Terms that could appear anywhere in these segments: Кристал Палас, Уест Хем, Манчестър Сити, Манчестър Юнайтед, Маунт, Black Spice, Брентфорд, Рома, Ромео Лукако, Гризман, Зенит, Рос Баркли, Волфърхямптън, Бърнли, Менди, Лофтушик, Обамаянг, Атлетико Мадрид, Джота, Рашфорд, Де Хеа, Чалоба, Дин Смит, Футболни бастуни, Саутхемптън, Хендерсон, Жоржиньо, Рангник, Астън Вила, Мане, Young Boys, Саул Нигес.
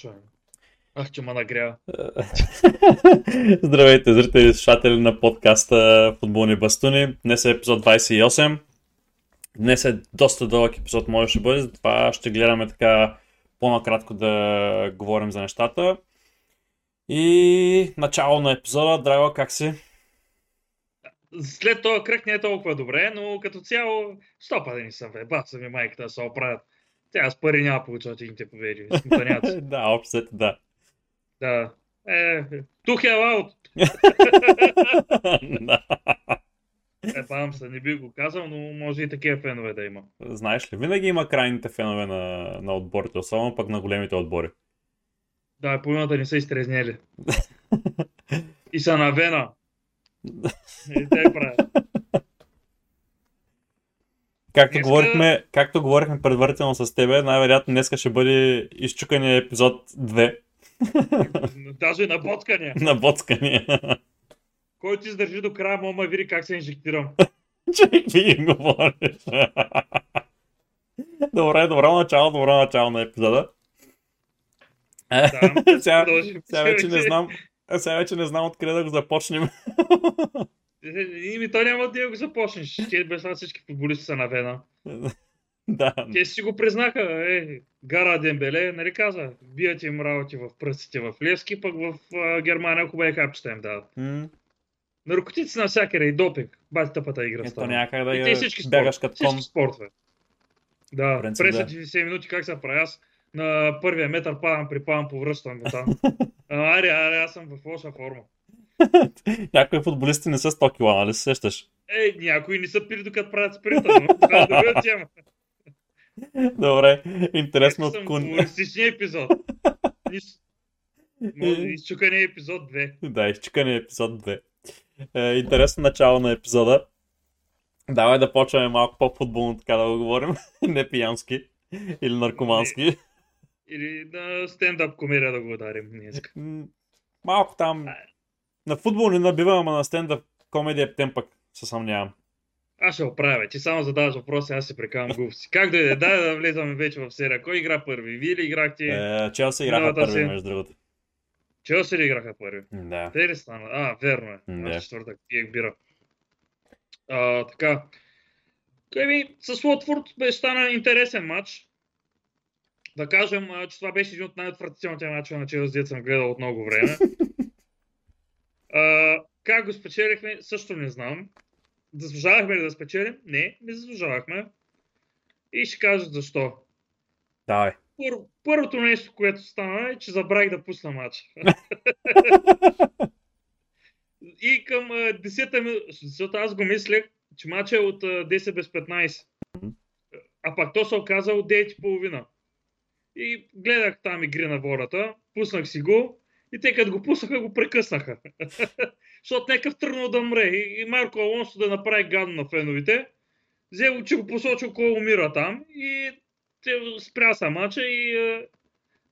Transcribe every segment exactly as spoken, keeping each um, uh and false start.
започваме. Ах, че ма нагрява. Здравейте, зрители и слушатели на подкаста Футболни бастуни. Днес е епизод двадесет и осем. Днес е доста дълъг епизод, може ще бъде. Затова ще гледаме така по-накратко да говорим за нещата. И начало на епизода. Драго, как си? След този кръг не е толкова добре, но като цяло сто падени са бе. Баца ми майката да се оправят. Тя с пари няма получава тигните победи. Да, общо да. Да. Е, Тухел аут! Е, пам се, не би го казал, но може и такива фенове да има. Знаеш ли, винаги има крайните фенове на, на отборите, особено пък на големите отбори. Да, половината не са изтрезнели. И са на вена. И те правят. Както, днеска... говорихме, както говорихме предварително с тебе, най-вероятно днеска ще бъде изчукания епизод две. Даже на боцкания. На боцкания. Който издържи до края, мама види как се инжектирам. Човек, ти им говориш. Добре, добро начало, добро начало на епизода. Да, сега, сега, вече не знам, сега вече не знам откъде да го започнем. И ми то няма да го започнеш. Те без това всички футболисти са на вена. Да. Те си го признаха. Е, Гара Дембеле, нали каза, бият им работи в пръстите в Левски, пък в а, Германия хубави хапчета им дават. Mm. Наркотици навсякъде и допинг. Бати тъпата игра става. Ето някак да и те всички бягаш спорт, като кон. Всички спортове. Да, през деветдесет минути как се правя аз. На първия метър падам, припадам, повръщам го там. Аре, аре, аз съм в лоша форма. Някои футболисти не са сто кила, нали се сещаш? Е, някои не са пили докато правят спринта, но това е добра тема. Добре, интересно от кун... Футболистичния епизод. Изчукане епизод две. Да, изчукане епизод две. Е, интересно начало на епизода. Давай да почваме малко по-футболно, така да го говорим. Не пиянски или наркомански. Или на стендъп комедия да го ударим днес. Малко там... На футбол не набивам, ама на стендъп комедия темпък се съмнявам. Аз ще оправя, че само задаваш въпроси, аз се прекавам глупости. Как дойде? Дай да влезаме вече в серия. Кой игра първи? Вие ли играхте? Е, Челси играха първи, си... между другото. Челси ли играха първи? Да. Те ли стана? А, верно е. Да. Аз четвъртък тиех бира. А, така. Еми, с Уотфорд беше стана интересен матч. Да кажем, че това беше един от най-отвратителните матча на Челси, дето съм гледал от много време. А, как го спечелихме, също не знам. Заслужавахме ли да спечелим? Не, не заслужавахме. И ще кажа защо. Давай. Пър, първото нещо, което стана е, че забравих да пусна матча. И към десета минута, защото аз го мислех, че матча е от десет без петнадесет. А пак то се оказа от девет и половина. И гледах там игри на волята, пуснах си го. И те като го пуснаха, го прекъснаха. Защото някакъв тръгнал да мре. И Марко Алонсо да направи гадно на феновите. Взел, че го посочил кой умира там. И те спря са мача и... Е,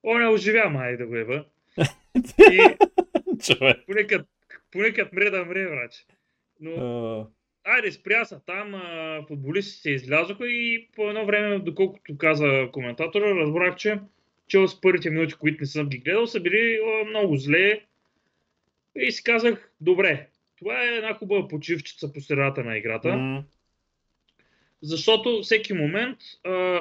оня оживя май да го еба. И... Понекът, понекът мре да мре, враче. Но... Uh... Айде, спря са там. А, футболистите излязоха и по едно време, доколкото каза коментатора, разбрах, че... че с първите минути, които не съм ги гледал, са били много зле и си казах, добре, това е една хубава почивчица по средата на играта, mm. защото всеки момент а,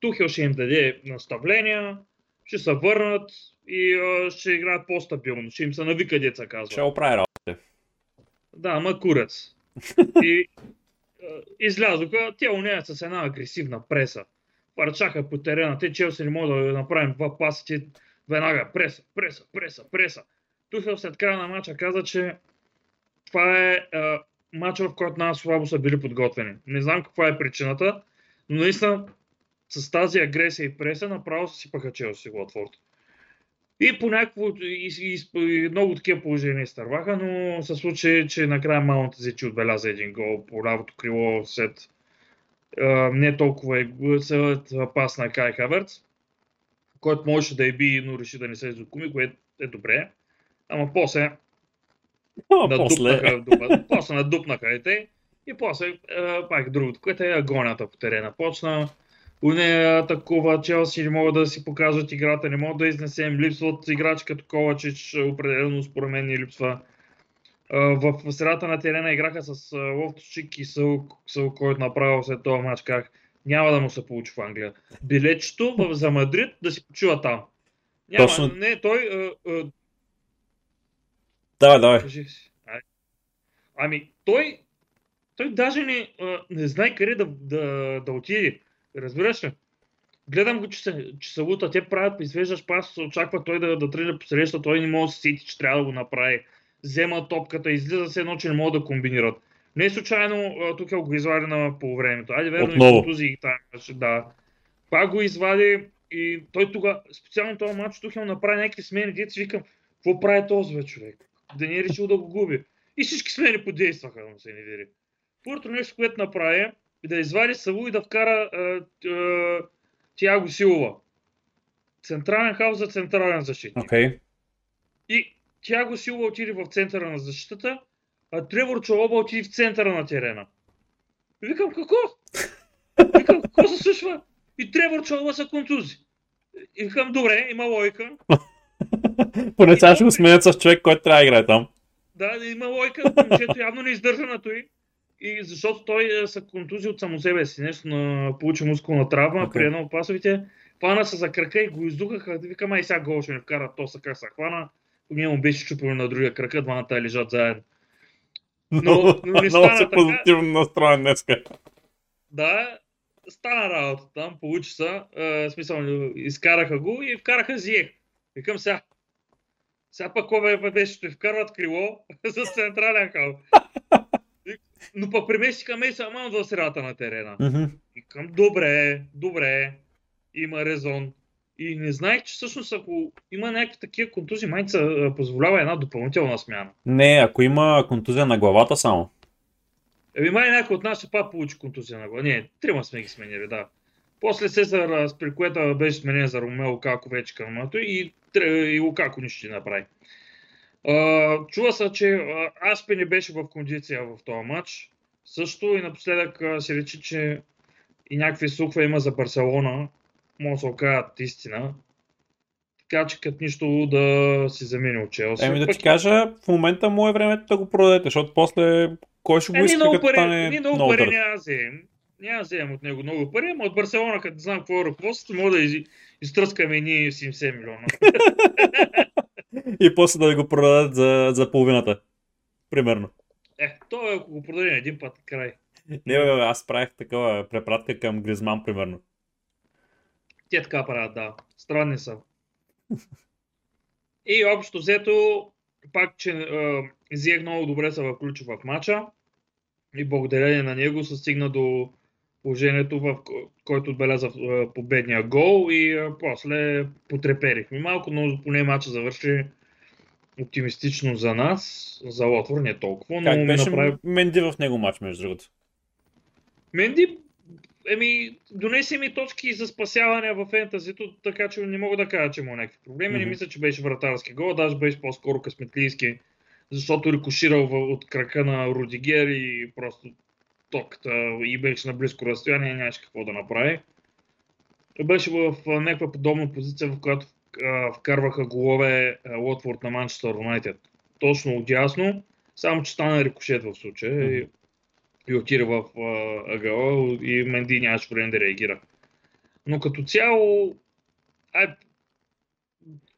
Тухел ще им даде наставления, ще се върнат и а, ще играят по-стабилно, ще им се навика деца казва. Ще оправи работите. Да, ама курец. И а, излязоха, тя унеят с една агресивна преса. Парчаха по терена, те Челси не могат да направим два пасите, веднага преса, преса, преса, преса. Тухел след края на мача каза, че това е, е мача, в който нас слабо са били подготвени. Не знам каква е причината, но наистина с тази агресия и преса направо се сипаха Челси в Уотфорд. И по някакво, и, и, и много такива положения изтърваха, но се случи, че накрая Маунт зечи отбеляза един гол по лявото крило след... Uh, не толкова е след пас на Кай Хаверц, който можеше да я би, но реши да не се изокуми, което е добре. Ама после а, надупнаха, после. после надупнаха и те. И после uh, пак другото, което е агонията по терена. Почна не атакува, Челси не могат да си показват играта, не могат да изнесем, липсват играч като Ковачич, определено според мен ни липсва. В средата на терена играха с Лофтушик и Съл, който направил след това мач, как няма да му се получи в Англия. Билечето за Мадрид да си почива там. Няма, точно... не, той... А, а... Давай, давай. Ами, той... Той даже не, а, не знае къде да, да, да отиде. Разбираш ли? Гледам го, че се, че се лута. Те правят, извеждаш пас, очаква той да, да тръгне посреща, той не може да се сети, че трябва да го направи. Взема топката, излиза се едно, че не могат да комбинират. Не случайно Тухел го извади на полувремето. Айде верно отново. И контузии. Да. Пак го извади и той тогава, специално този матч, Тухел направи някакви смени. Дец викам, какво прави този бе човек? Да не е решил да го губи. И всички смени подействаха, да му се не вери. Първото нещо, което направи, е да извади Саву и да вкара е, е, Тиаго Силва. Централен хаос за централен защитник. Okay. И Тиаго Силва отиде в центъра на защитата, а Тревор Чалоба отиде в центъра на терена. И викам, какво? Викам, какво се случва? И Тревор Чалоба са контузи. И викам, добре, има логика. Поне сега ще го сменят с човек, който трябва да играе там. Да, има логика, момчето явно не издържа на той. И защото той са контузи от само себе си, нещо на получи мускулна травма, okay. При едно от пасовите, хвана се за крака и го издухаха. Викам, ай сега гол ще не вкара, то са как са хвана. Ние му беше чупил на другия крака, двамата лежат заедно. Но, но не стана така. Позитивно настроен днеска. Да, стана работа там, получи се, е, смисъл, изкараха го и вкараха Зиех. Викам сега, сега пък обе беше, ще вкарват крило с централен хал. Но пък преместихаме и само в средата на терена. Uh-huh. Викам, добре, добре, има резон. И не знаех, че всъщност ако има някакви такива контузии, майца позволява една допълнителна смяна. Не, ако има контузия на главата само. Еми май някой от нас ще пак получи контузия на главата. Не, трима сме ги сменили, да. После Сесар, при което беше сменен за Ромео Лукако вече към мато и, и Лукако нищо ще направи. А, чува се, че Аспи не беше в кондиция в този матч. Също и напоследък се речи, че и някакви слухва има за Барселона. Може да се окажат истина, така че като нищо да си замени от Челси. Еми да ти кажа, в момента му е времето да го продадете, защото после кой ще го е, иска като пари, стане много търт. Много пари няма взем, няма взем от него много пари, ама от Барселона, като знам какво е ръководството, може да из, изтръскаме ние седемдесет милиона. И после да го продадат за, за половината, примерно. Е, то е ако го продадем един път, край. Не бе, аз правих такава препратка към Гризман, примерно. Те така правят, да. Странни са. И общо взето, пак, че е, Зиех много добре се включи в матча и благодарение на него се стигна до положението, в който отбеляза е, победния гол и е, после потреперихме малко, но поне матча завърши оптимистично за нас, за Уотфорд не толкова. Но как беше направи... Менди в него матч, между другото? Менди... Еми, донесе ми точки за спасяване в фентазито, така че не мога да кажа, че има някакви проблеми. Mm-hmm. Не мисля, че беше вратарски гол, даже беше по-скоро късметлийски, защото рикоширал от крака на Рудигер и просто токата и беше на близко разстояние, нямаше какво да направи. Беше в някаква подобна позиция, в която вкарваха голове Уотфорд на Манчестър Юнайтед. Точно отясно, само че стана рикошет в случая. Mm-hmm. И отиде в ъгъла и Менди нямаше време да реагира. Но като цяло, ай,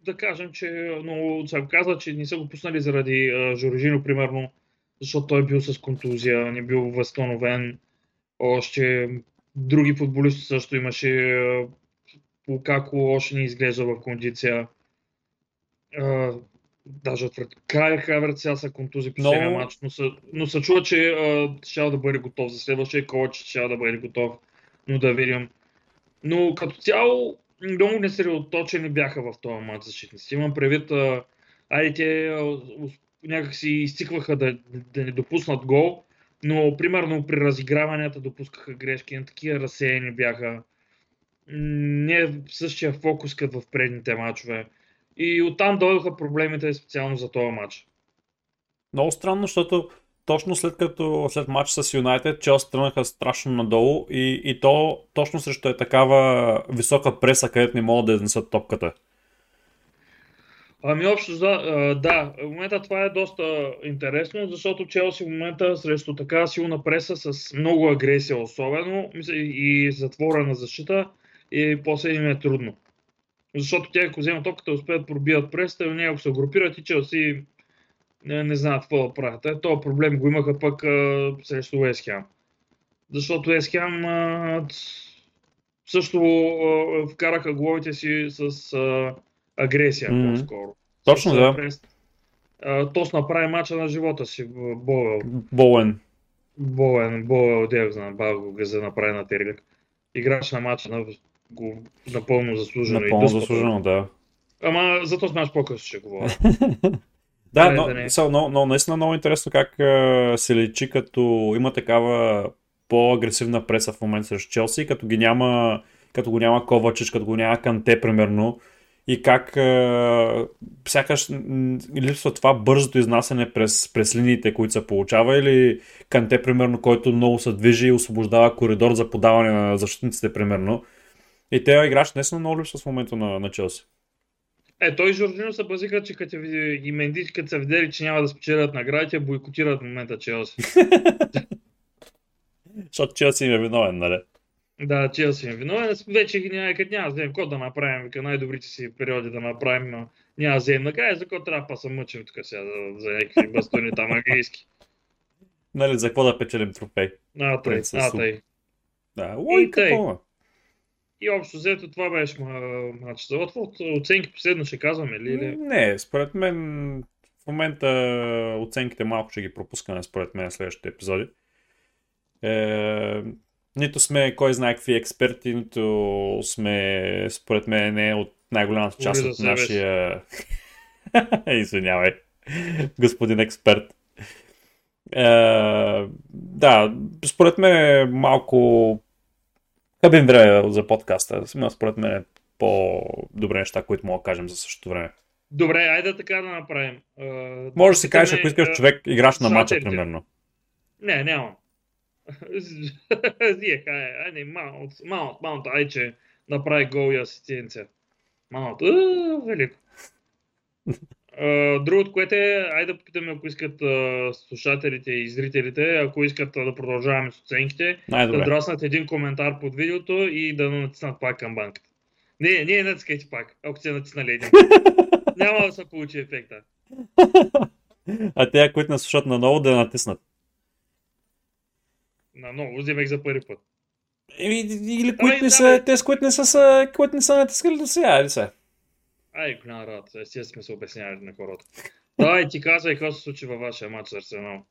да кажем, че много се казва, че не са го пуснали заради а, Жоржиньо, примерно, защото той бил с контузия, не бил възстановен. Още други футболисти също имаше, Лукако още не изглежда в кондиция. А, Даже от Кай Хаверц сега са контузи по сега но... матч, но се, но се чува, че а, ще да бъде готов за следващия коч, ще да бъде готов, но да видим. Но като цяло много несредоточени бяха в този матч защитници. Имам предвид, айде те някак си изцикваха да, да не допуснат гол, но примерно при разиграванията допускаха грешки, на такива разсеяни бяха. Не в същия фокус като в предните матчове. И оттам дойдоха проблемите специално за този матч. Много странно, защото точно след като след матч с Юнайтед, Челси тръгнаха страшно надолу и, и то точно срещу е такава висока преса, където не могат да изнесат топката. Ами общо, да, да, в момента това е доста интересно, защото Челси в момента срещу така силна преса с много агресия особено и затворена защита и после им е трудно. Защото тя, ако вземат топката, успеят пробият пресата и у нея, ако се групират и Челси не, не знаят какво да правят. Е, този проблем го имаха пък а, срещу Уест Хем. Защото Уест Хем а, също а, вкараха головите си с... А, агресия mm-hmm. по-скоро. Точно, също, да. През... Тос направи мача на живота си, Болел. Болен. Болен, Болел, Девзан, Балго, за направи на Терлик. Играч на мача на го... напълно заслужено. Напълно и заслужено, да. Ама за този мач по-късно ще говоря. Да, но, да са, но, но наистина много интересно как а, се лечи, като има такава по-агресивна преса в момента срещу Челси, като ги няма, като го няма Ковачич, като го няма Канте, примерно. И как е, сякаш липсва това бързото изнасяне през, през линиите, които се получава, или Канте, примерно, който много се движи и освобождава коридор за подаване на защитниците, примерно. И те играч наистина много липсва в момента на, на Челси. Е, той и Жоржиньо се базиха, че като и Менди, като са видели, че няма да спечелят наградите, бойкотират в момента Челси. Защото Челси им е виновен, нали? Да, Челси е виновен. Вече ги няма, като няма взем код да направим, вика, най-добрите си периоди да направим, няма взем на края, за кой трябва да се мъчим тук сега за някакви бастуни там английски. Нали, за какво да печелим трофей? А, тъй, а, тъй. Да, ой, какво? И общо взето това беше матч за Уотфорд. Оценки последно ще казваме ли? Или... Не, според мен в момента оценките малко ще ги пропускаме, според мен, следващите епизоди. Е... Нито сме кой знае какви експерти, нито сме, според мен, не от най-голямата част Ури от да нашия... Извинявай, господин експерт. Е, да, според мен е малко хъбим време за подкаста. Според мен е по-добре неща, които мога да кажем за същото време. Добре, айде така да направим. Може да си кажеш, ако искаш човек, играш на мача, примерно. Не, нямам. Зиеха, ай не, Маунт, Маунт, Маунт, ай че направи гол и асистенция. Маунт, велико. Другото, което е, ай да попитаме, ако искат слушателите и зрителите, ако искат да продължаваме с оценките, най-добре. Да драснат един коментар под видеото и да натиснат пак към банката. Не, не натискайте пак, ако сте натиснали един. Няма да се получи ефекта. А те, които не слушат наново, да натиснат. На много вземех за първи път. Или, или които, а, не да, са, те, с които не са, които не са натискали до сега, или са? Ай, голяма радост. Естествено сме се обяснявали на хората. Давай, ти казвай какво се случи във вашия матч с Арсенал.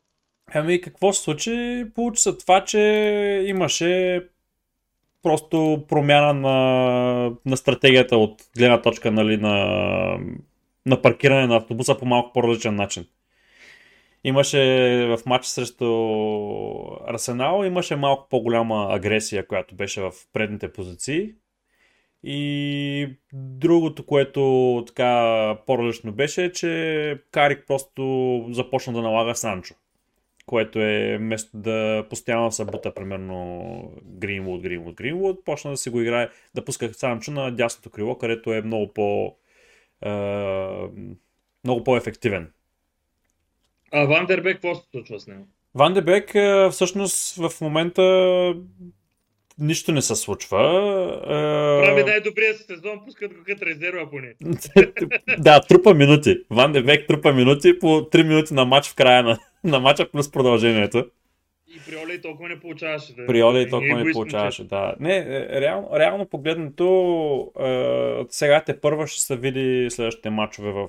Ами, какво се случи? Получи се това, че имаше просто промяна на, на стратегията от гледна точка, нали, на, на паркиране на автобуса по малко по-различен начин. Имаше в матч срещу Арсенал, имаше малко по-голяма агресия, която беше в предните позиции. И другото, което така по-различно беше, че Карик просто започна да налага Санчо, което е вместо да постоянно се бута, примерно Гринвуд, Гринвуд, Гринвуд, почна да си го играе, да пуска Санчо на дясното крило, където е много по, е, много по-ефективен. А Ван де Бек, какво се случва с него? Ван де Бек, всъщност в момента нищо не се случва. Прави най-добрия си сезон, пускат го като резерва поне. Да, трупа минути. Ван де Бек трупа минути по три минути на матч в края на, на матча плюс продължението. И при Оле и толкова не получаваше. Да. При Оле и толкова не, не получаваше, да. Не, реално, реално погледнато, е, сега те първа ще се види следващите матчове в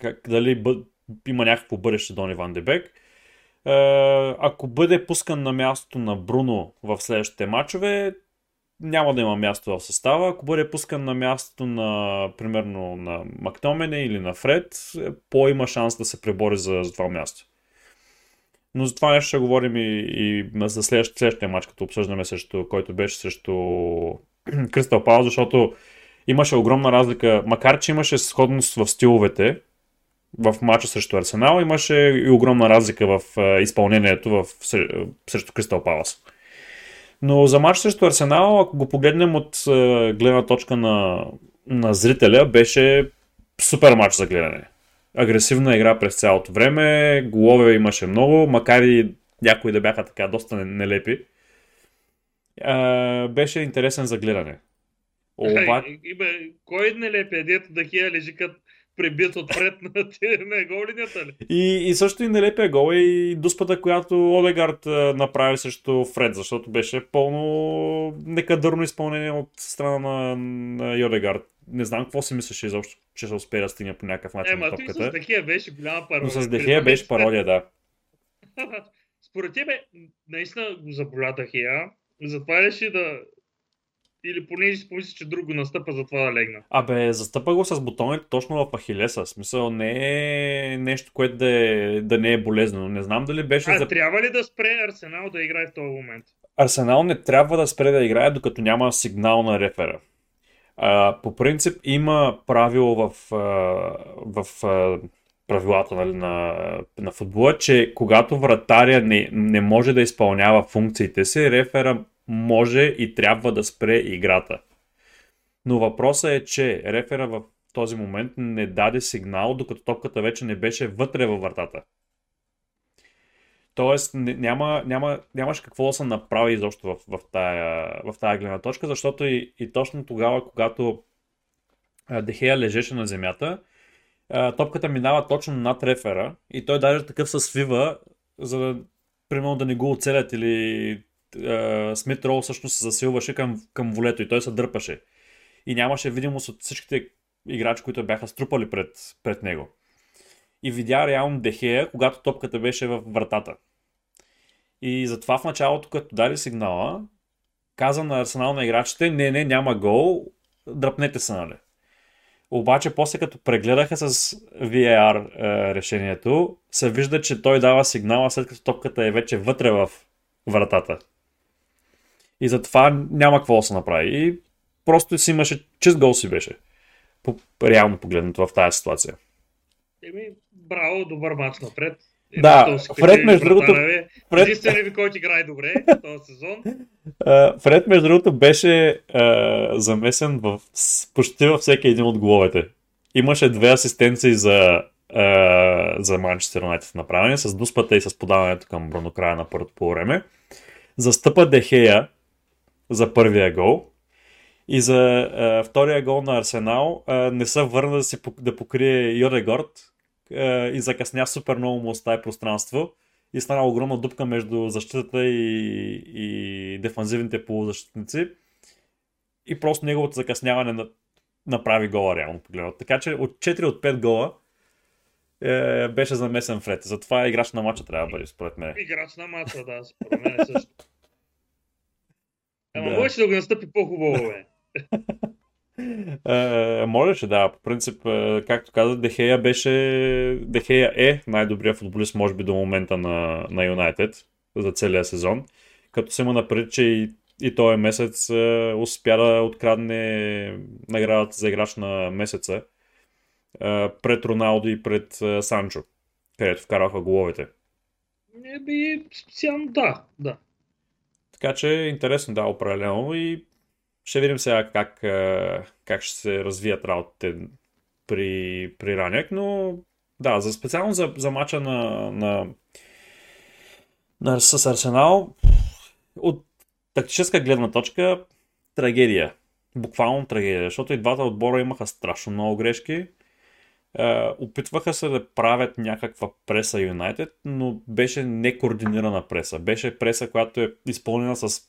как, дали бъд... има някакво бъдеще Дони Ван де Бек. Ако бъде пускан на мястото на Бруно в следващите матчове, няма да има място в състава. Ако бъде пускан на мястото на, примерно, на Мактомене или на Фред, по-има шанс да се пребори за, за това място. Но за това нещо ще говорим и, и за следващ, следващия матч, като обсъждаме също, който беше срещу Кристал Палас, защото имаше огромна разлика, макар че имаше сходност в стиловете, в матча срещу Арсенал имаше и огромна разлика в изпълнението в, срещу Кристал Палас. Но за матча срещу Арсенал, ако го погледнем от гледна точка на, на зрителя, беше супер матч за гледане. Агресивна игра през цялото време, голове имаше много, макар и някои да бяха така доста нелепи. А, беше интересен за гледане. Оба... Кой е нелепия? Дето Де Хеа лежи като прибит отпред на тире на гол линията ли? И, и също и нелепия гол е и дуспата, която Одегард направи срещу Фред, защото беше пълно некадърно изпълнение от страна на, на Одегард. Не знам какво си мислеше изобщо, че ще успее да стигне по някакъв начин е, на топката. Е, с Де Хеа беше голяма пародия. Но с Де Хеа беше пародия, да. Според тебе, наистина го заболя Де Хеа, затова реши да... Или понеже си помисли, че друго настъпа, затова да легна. Абе, застъпа го с бутоните точно в ахилеса. В смисъл, не е нещо, което да, е, да не е болезнено. Не знам дали беше... А, за... трябва ли да спре Арсенал да играе в този момент? Арсенал не трябва да спре да играе, докато няма сигнал на рефера. А, по принцип има правило в, в, в правилата нали, на, на футбола, че когато вратаря не, не може да изпълнява функциите си, рефера може и трябва да спре играта. Но въпросът е, че рефера в този момент не даде сигнал, докато топката вече не беше вътре във вратата. Тоест няма, няма, нямаш какво да се направи изобщо в, в, тая, в тая гледна точка, защото и, и точно тогава, когато Де Хеа лежеше на земята, топката минава точно над рефера и той даже такъв се свива, за да, примерно, да не го оцелят или Смит Рол всъщност се засилваше към, към волето и той се дърпаше. И нямаше видимост от всичките играчи, които бяха струпали пред, пред него. И видя реално Де Хеа, когато топката беше в вратата. И затова в началото, като дали сигнала, каза на Арсенал на играчите, не, не, няма гол, дръпнете се, нали. Обаче после като прегледаха с ви ей ар е, решението, се вижда, че той дава сигнала след като топката е вече вътре в вратата. И затова няма какво да се направи. И просто си имаше, чист гол си беше. По, реално погледнато в тази ситуация. Еми, браво, добър мач напред. Е, да, Фред между другото... Фред... Единствено ви, който играе добре този сезон. Uh, Фред между другото беше uh, замесен в, почти във всеки един от головете. Имаше две асистенции за, uh, за Манчестър Юнайтед направени, с дуспата и с подаването към Бруно края на първото полувреме. Застъпа Де Хеа за първия гол и за а, втория гол на Арсенал а, не се върна да, си, да покрие Йодегорд а, и закъсня супер много му остави пространство и стана огромна дупка между защитата и, и дефанзивните полузащитници и просто неговото закъсняване направи гола реално погледнато. Така че от четири от пет гола е, беше замесен Фред. Затова играч на мача трябва да бъде, според мен. Играч на мача, да, според мен също. Ама да. Можеше да го настъпи по-хубаво, бе. е, можеше, да. По принцип, както казах, Де Хеа беше... Де Хеа е най-добрият футболист, може би, до момента на Юнайтед за целия сезон. Като се има напред, че и, и този месец е, успя да открадне наградата за играч на месеца пред Роналдо и пред Санчо, където вкараха головите. Еби, специално да, да. Така че интересно, да, определено и ще видим сега как, как ще се развият работите при, при Рангник, но да, за специално за, за матча на, на, на с Арсенал от тактическа гледна точка трагедия. Буквално трагедия, защото и двата отбора имаха страшно много грешки. Uh, опитваха се да правят някаква преса Юнайтед, но беше некоординирана преса. Беше преса, която е изпълнена с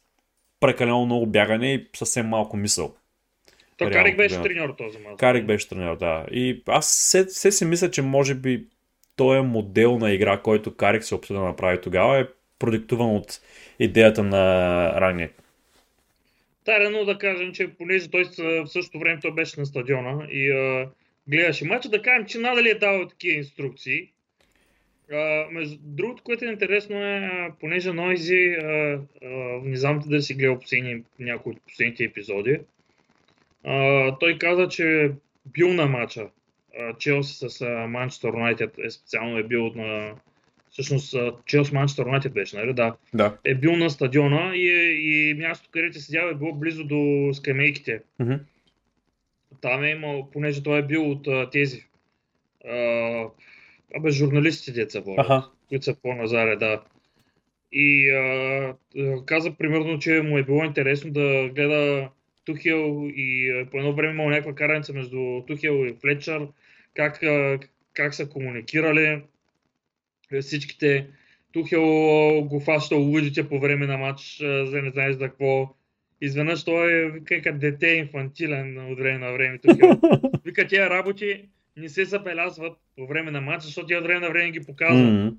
прекалено много бягане и съвсем малко мисъл. То реално, Карик беше треньор този матч. Карик беше треньор, да. И аз все, все си мисля, че може би този модел на игра, който Карик се опита да направи тогава, е продиктуван от идеята на Рангник. Тарено да кажем, че понеже той в същото време той беше на стадиона и а, гледаше матча, да кажем, че надали е давал такива инструкции. А, между другото, което е интересно е, а, понеже Нойзи, внезапно да си гледал последни, някои от последните епизоди, а, той каза, че бил на матча Челси с Манчестър Юнайтед е специално е бил на... Всъщност Челси Манчестър Юнайтед беше, нали? Да. да. Е бил на стадиона и, и мястото, където седял, е било близо до скамейките. Mm-hmm. Там е имал, понеже той е бил от тези... А, абе, журналистите деца борят, ага. които са по-назаре, да. И а, каза примерно, че му е било интересно да гледа Тухел и по едно време имал някаква караница между Тухел и Флетчър, как, как са комуникирали всичките. Тухел го фащал луджите по време на матч, за не знаеш за какво. Изведнъж той е как дете инфантилен от време на време Тухел. Вика, тия работи не се забелязват по време на матча, защото тя от време на време ги показва. Mm-hmm.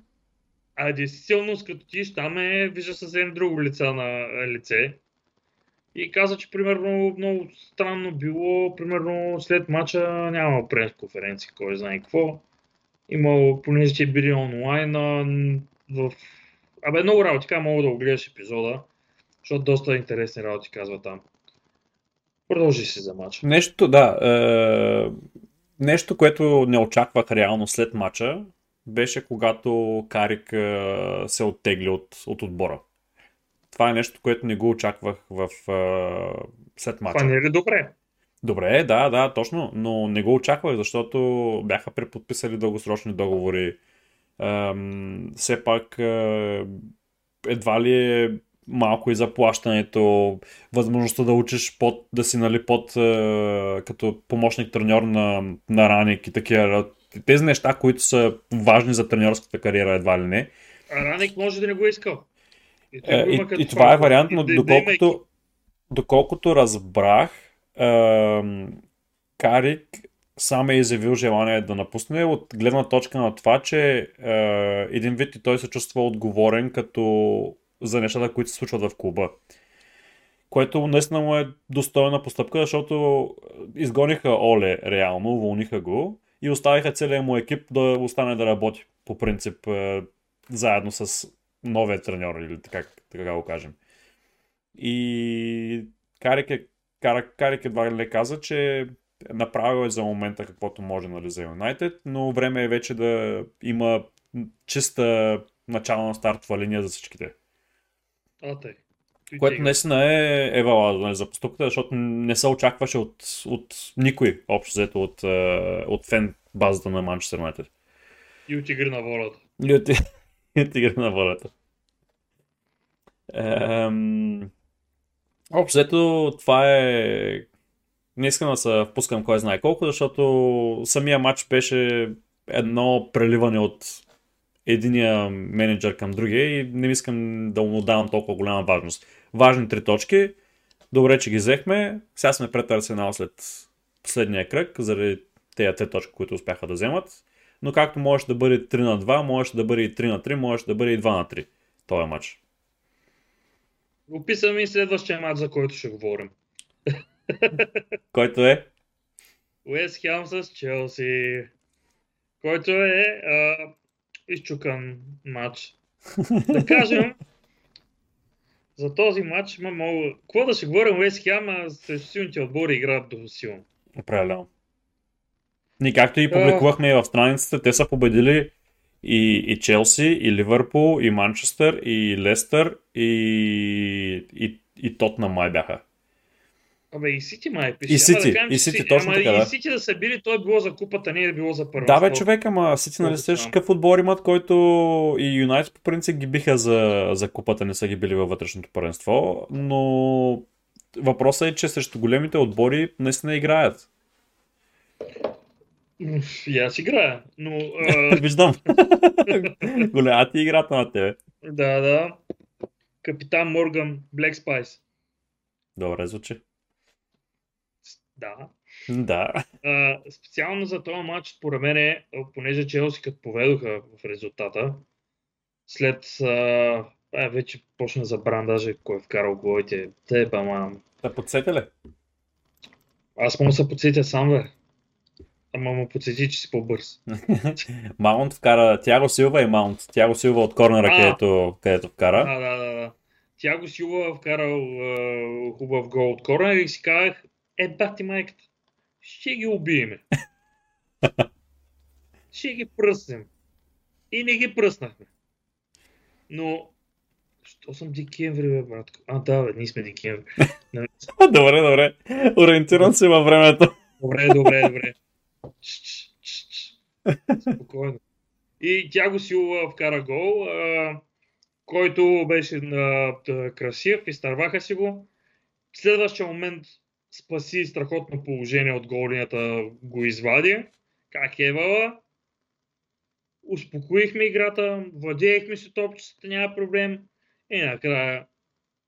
А действителност, като тиш там е, вижда съвсем друго лица на лице. И каза, че примерно много странно било, примерно след матча няма пресконференция, кой знае какво. Имало, понеже че били онлайн, а, в... абе много работи, така мога да го гледаш епизода, защото доста интересни работи казва там. Продължи си за матча. Нещо, да, е... нещо, което не очаквах реално след матча, беше когато Карик а, се оттегли от, от отбора. Това е нещо, което не го очаквах в, а, след матча. Това не е добре. Добре, да, да, точно, но не го очаквах, защото бяха преподписали дългосрочни договори. Ам, все пак а, едва ли е малко и заплащането, възможността да учиш под, да си нали под а, като помощник треньор на, на Рангник и такива. Тези неща, които са важни за треньорската кариера, едва ли не. А Рангник може да не го искал. И, е, и, и това, това е вариант, но да, доколкото, да доколкото разбрах, е, Карик сам е изявил желание да напусне от гледна точка на това, че е, един вид и той се чувства отговорен като за нещата, които се случват в клуба. Което наистина му е достойна постъпка, защото изгониха Оле реално, уволниха го и оставиха целият му екип да остане да работи, по принцип, е, заедно с новия треньор, или така, така го кажем. И Карик е, Карик едва ли каза, че направил е за момента каквото може, нали, за Юнайтед, но време е вече да има чиста начална стартова линия за всичките. А, тъй. Което наистина е, е валидно за постъпката, защото не се очакваше от, от никой, общо взето от, от фен базата на Манчестър Юнайтед. И от игри на волята. И от, от игри на волята. Ем... Общо взето това е... Не искам да се впускам кой знае колко, защото самия матч беше едно преливане от единия менеджер към другия и не искам да му давам толкова голяма важност. Важни три точки. Добре, че ги взехме. Сега сме пред Арсенал след последния кръг, заради тези три точки, които успяха да вземат. Но както можеш да бъде три на два, можеш да бъде и три на три, можеш да бъде и два на три. Това е матч. Описвам и следващия матч, за който ще говорим. Който е? Уест Хем с Челси. Който е... А... изчукан матч. Да кажем, за този матч има много... Какво да си говорим, Уест Хем, а срещу силните отбори играят до силно. Правилно. И както и публикувахме и в страницата, те са победили и, и Челси, и Ливърпул, и Манчестър, и Лестър, и, и, и Тотнъм май бяха. Абе и Сити май пише. И Сити, да и Сити, точно ама така, да. И Сити да са били, той е било за купата, не е било за първенство. Да бе, човек, ама Сити, нали сеш какъв отбор имат, който и Юнайтед по принцип ги биха за, за купата, не са ги били във вътрешното първенство, но въпросът е, че срещу големите отбори наистина играят. И аз играя, но... А... Виждам. Голема ти играта на тебе. Да, да. Капитан Морган, Black Spice. Добре звучи. Да. да. А, специално за този матч, според мен е, понеже Челси като поведоха в резултата, след а, а, вече почна забран даже кой е вкарал голите. Те ба мам. Да подсетя ли? Аз мога да се подсетя сам, бе. Ама му подсети, че си по-бърз. Маунт вкара Тиаго Силва и Маунт. Тиаго Силва от корнера, а, където, където вкара. Да, да, да. Тиаго Силва вкарал е, хубав гол от корнера и си казах, е бати майката, ще ги убиеме. Ще ги пръснем. И не ги пръснахме. Но... Що съм декември, бе, братко? А, да, бе, ние сме декември. Добре, добре. Ориентиран си във времето. Добре, добре, добре. Спокойно. И Тиаго Силва вкара гол, а, който беше а, красив, изтърваха си го. Следващия момент спаси страхотно положение от голинята, го извади. Как е, баба? Успокоихме играта, владеехме си топчета, няма проблем. И накрая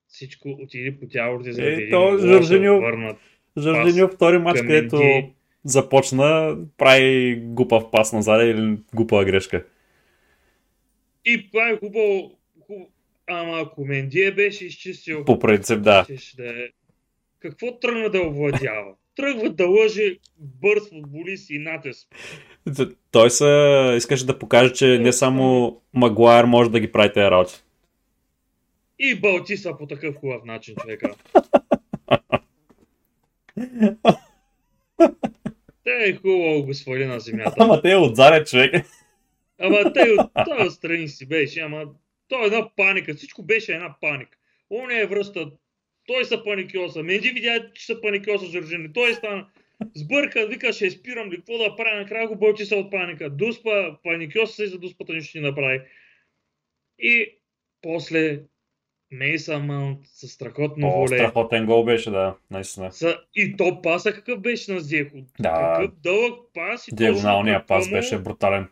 всичко отиде по тялото и заради Жоржиньо върнат. Жоржиньо втори матч, където Менди започна, прави глупав пас назад или глупава грешка. И прави глупав, глупав... ама ако Менди беше изчистил... По принцип, да. да е... Какво тръгна да овладява? Тръгва да лъже бърз футболист и натиск. Той са... искаше да покаже, че не само Магуайр може да ги прави тези работи. И балтиса по такъв хубав начин, човека. Те е хубаво го свали на земята. Ама те е отзарят, човек. Ама те от този страни си беше, ама той е една паника, всичко беше една паника. Он е връща, той са паникиоса, Менди видя, че са паникиоса Жоржини, той стана, сбърка, вика, ще спирам ли, какво да правя, накрая го балтиса от паника, дуспа, паникиоса се и за дуспата нищо не направи. И после... Мейса Маунт със страхотно О, воле. Страхотен гол беше, да, наистина. Са... И то паса какъв беше на Зехо. Да. Какъв дълъг пас. И диагоналния пас му... беше брутален.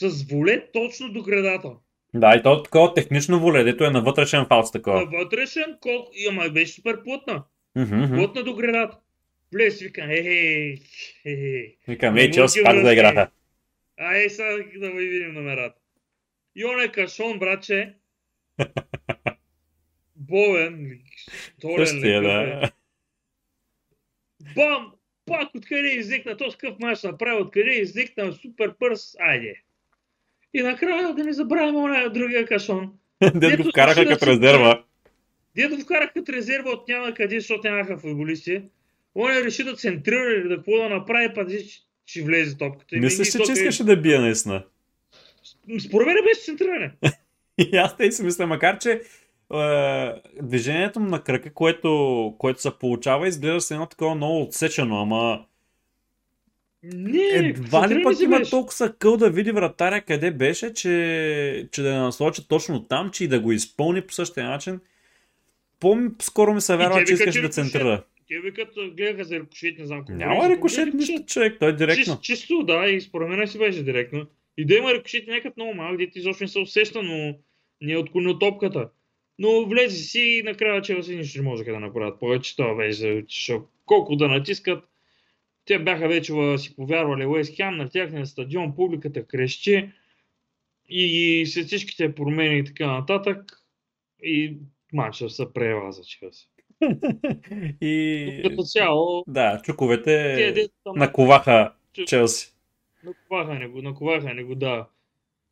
С воле точно до градата. Да, и то такова технично воле, дето е на вътрешен фалс такова. На вътрешен, колко... И, ама беше супер плътна. Mm-hmm. Плътна до градата. Влез, викам, ехей, ехей. Викам, ей, Челси пак да играха. А е, сега да ви видим номерата. И он е кашон, братче. Болен, толен ли, да. Бам! Пак откъде изникна, този къв мач направи, откъде изникна, супер пърс, айде. И накрая да не забравяме оная другия кашон. Дед го вкараха като резерва. Дед го вкараха като резерва от няма къде, защото нямаха футболисти. Он е реши да центрира или да какво да направи, пази, че влезе топката. Мислиш ли, че искаше да бие наистина? Според мен беше центриране. И аз те си мисля, макар че движението на кръка, което, което се получава, изглежда се едно такова много отсечено, ама не, едва ли пък има толкова къл да види вратаря къде беше, че, че да я насочи точно там, че и да го изпълни по същия начин. По-скоро ми се вярва, че искаш да центрира. Те ви като гледаха за рикошет, не знам какво. Няма рикошет, нищо, човек, той е директно. Чисто, да, и според мен си беше директно. И да има рикошет някакъв много малък, дето изобщо не се усеща, но не е отклонил топката. Но влезе си и накрая Челси нищо не можеха да направят повече. Това беше колко да натискат. Те бяха вече си повярвали Уест Хем, на тяхния стадион, публиката крещи и след всичките промени и така нататък и мачът се преява за Челси. И като цяло... Да, чуковете наковаха Челси. Наковаха не го, наковаха не го, да.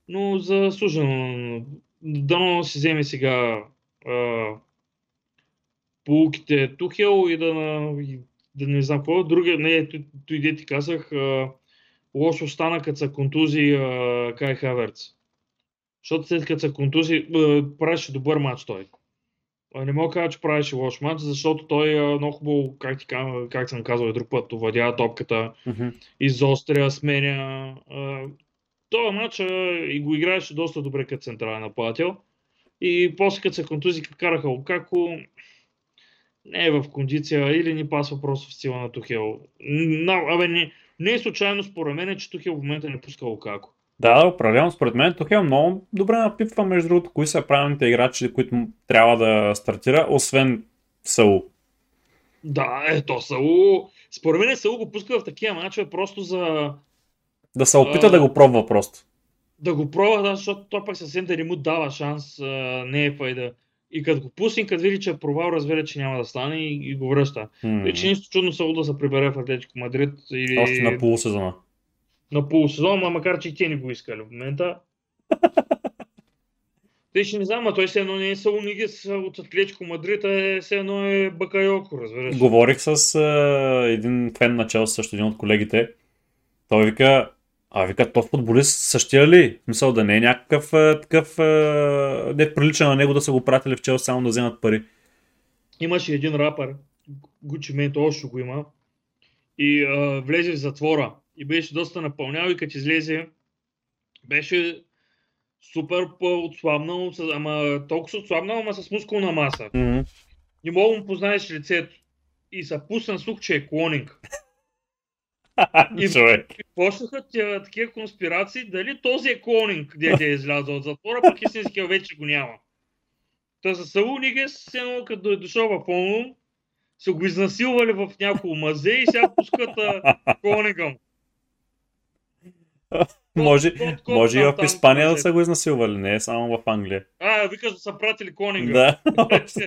Но за служено... Дано си вземе сега а, полуките Тухел и да, и да не знам какво. Другия, не, той ту, иде ти казах, а, лошо стана като са контузи а, Кай Хаверц. Защото след като са контузи, а, правеше добър матч той. А, не мога да кажа, че правеше лош матч, защото той а, много хубаво, как, как съм казал и друг път, овладява топката, mm-hmm. изостря, сменя... А, това матч и го играеше доста добре като централен нападател. И после като се контузи караха Лукако, не е в кондиция или ни пасва просто в сила на Тухел. No, абе, не, не е случайно според мен, че Тухел в момента не пуска Лукако. Да, управлявам според мен. Тухел много добре напипва между другото, кои са правилните играчи, които трябва да стартира, освен Саул. Да, ето Саул. Според мен Саул го пуска в такива мачове просто за... Да се опита а, да го пробва просто. Да го пробва, да, защото той пък съвсем да не му дава шанс, а, не е файда. И като го пусне, като види, че е провал, разбере, че няма да стане и, и го връща. Вече нищо чудно Саул да се прибере в Атлетико Мадрид. Или... Още на полусезона. На полусезона, макар че и те не го искали в момента. Те ще не знам, а той все едно не е Саул Нигес от Атлетико Мадрид, а все едно е Бакайоко, разбереш. Говорих с а, един фен на Челси, също един от колегите. Той вика, а вика, то футболист същия ли? В смисъл да не е някакъв такъв, не е прилича на него да са го пратили в Челси само да вземат пари. Имаше един рапър, Gucci Mane, още го има, и а, влезе в затвора и беше доста напълнял и като излезе беше супер отслабнал, ама толкова отслабнал, ама с мускулна маса. Mm-hmm. Не мога му познаеш лицето и запусна слух, че е клонинг. И почнаха такива конспирации, дали този е клонинг, дете е излязъл от затвора, пък истинския вече го няма. Та за Салуника се едно като е дошъл в Лондон, са го изнасилвали в няколко мазе и сега пускат клонинга му. Може, код, код, може и в Испания да са го изнасилвали, не само в Англия. А, викаш да са пратили конинга.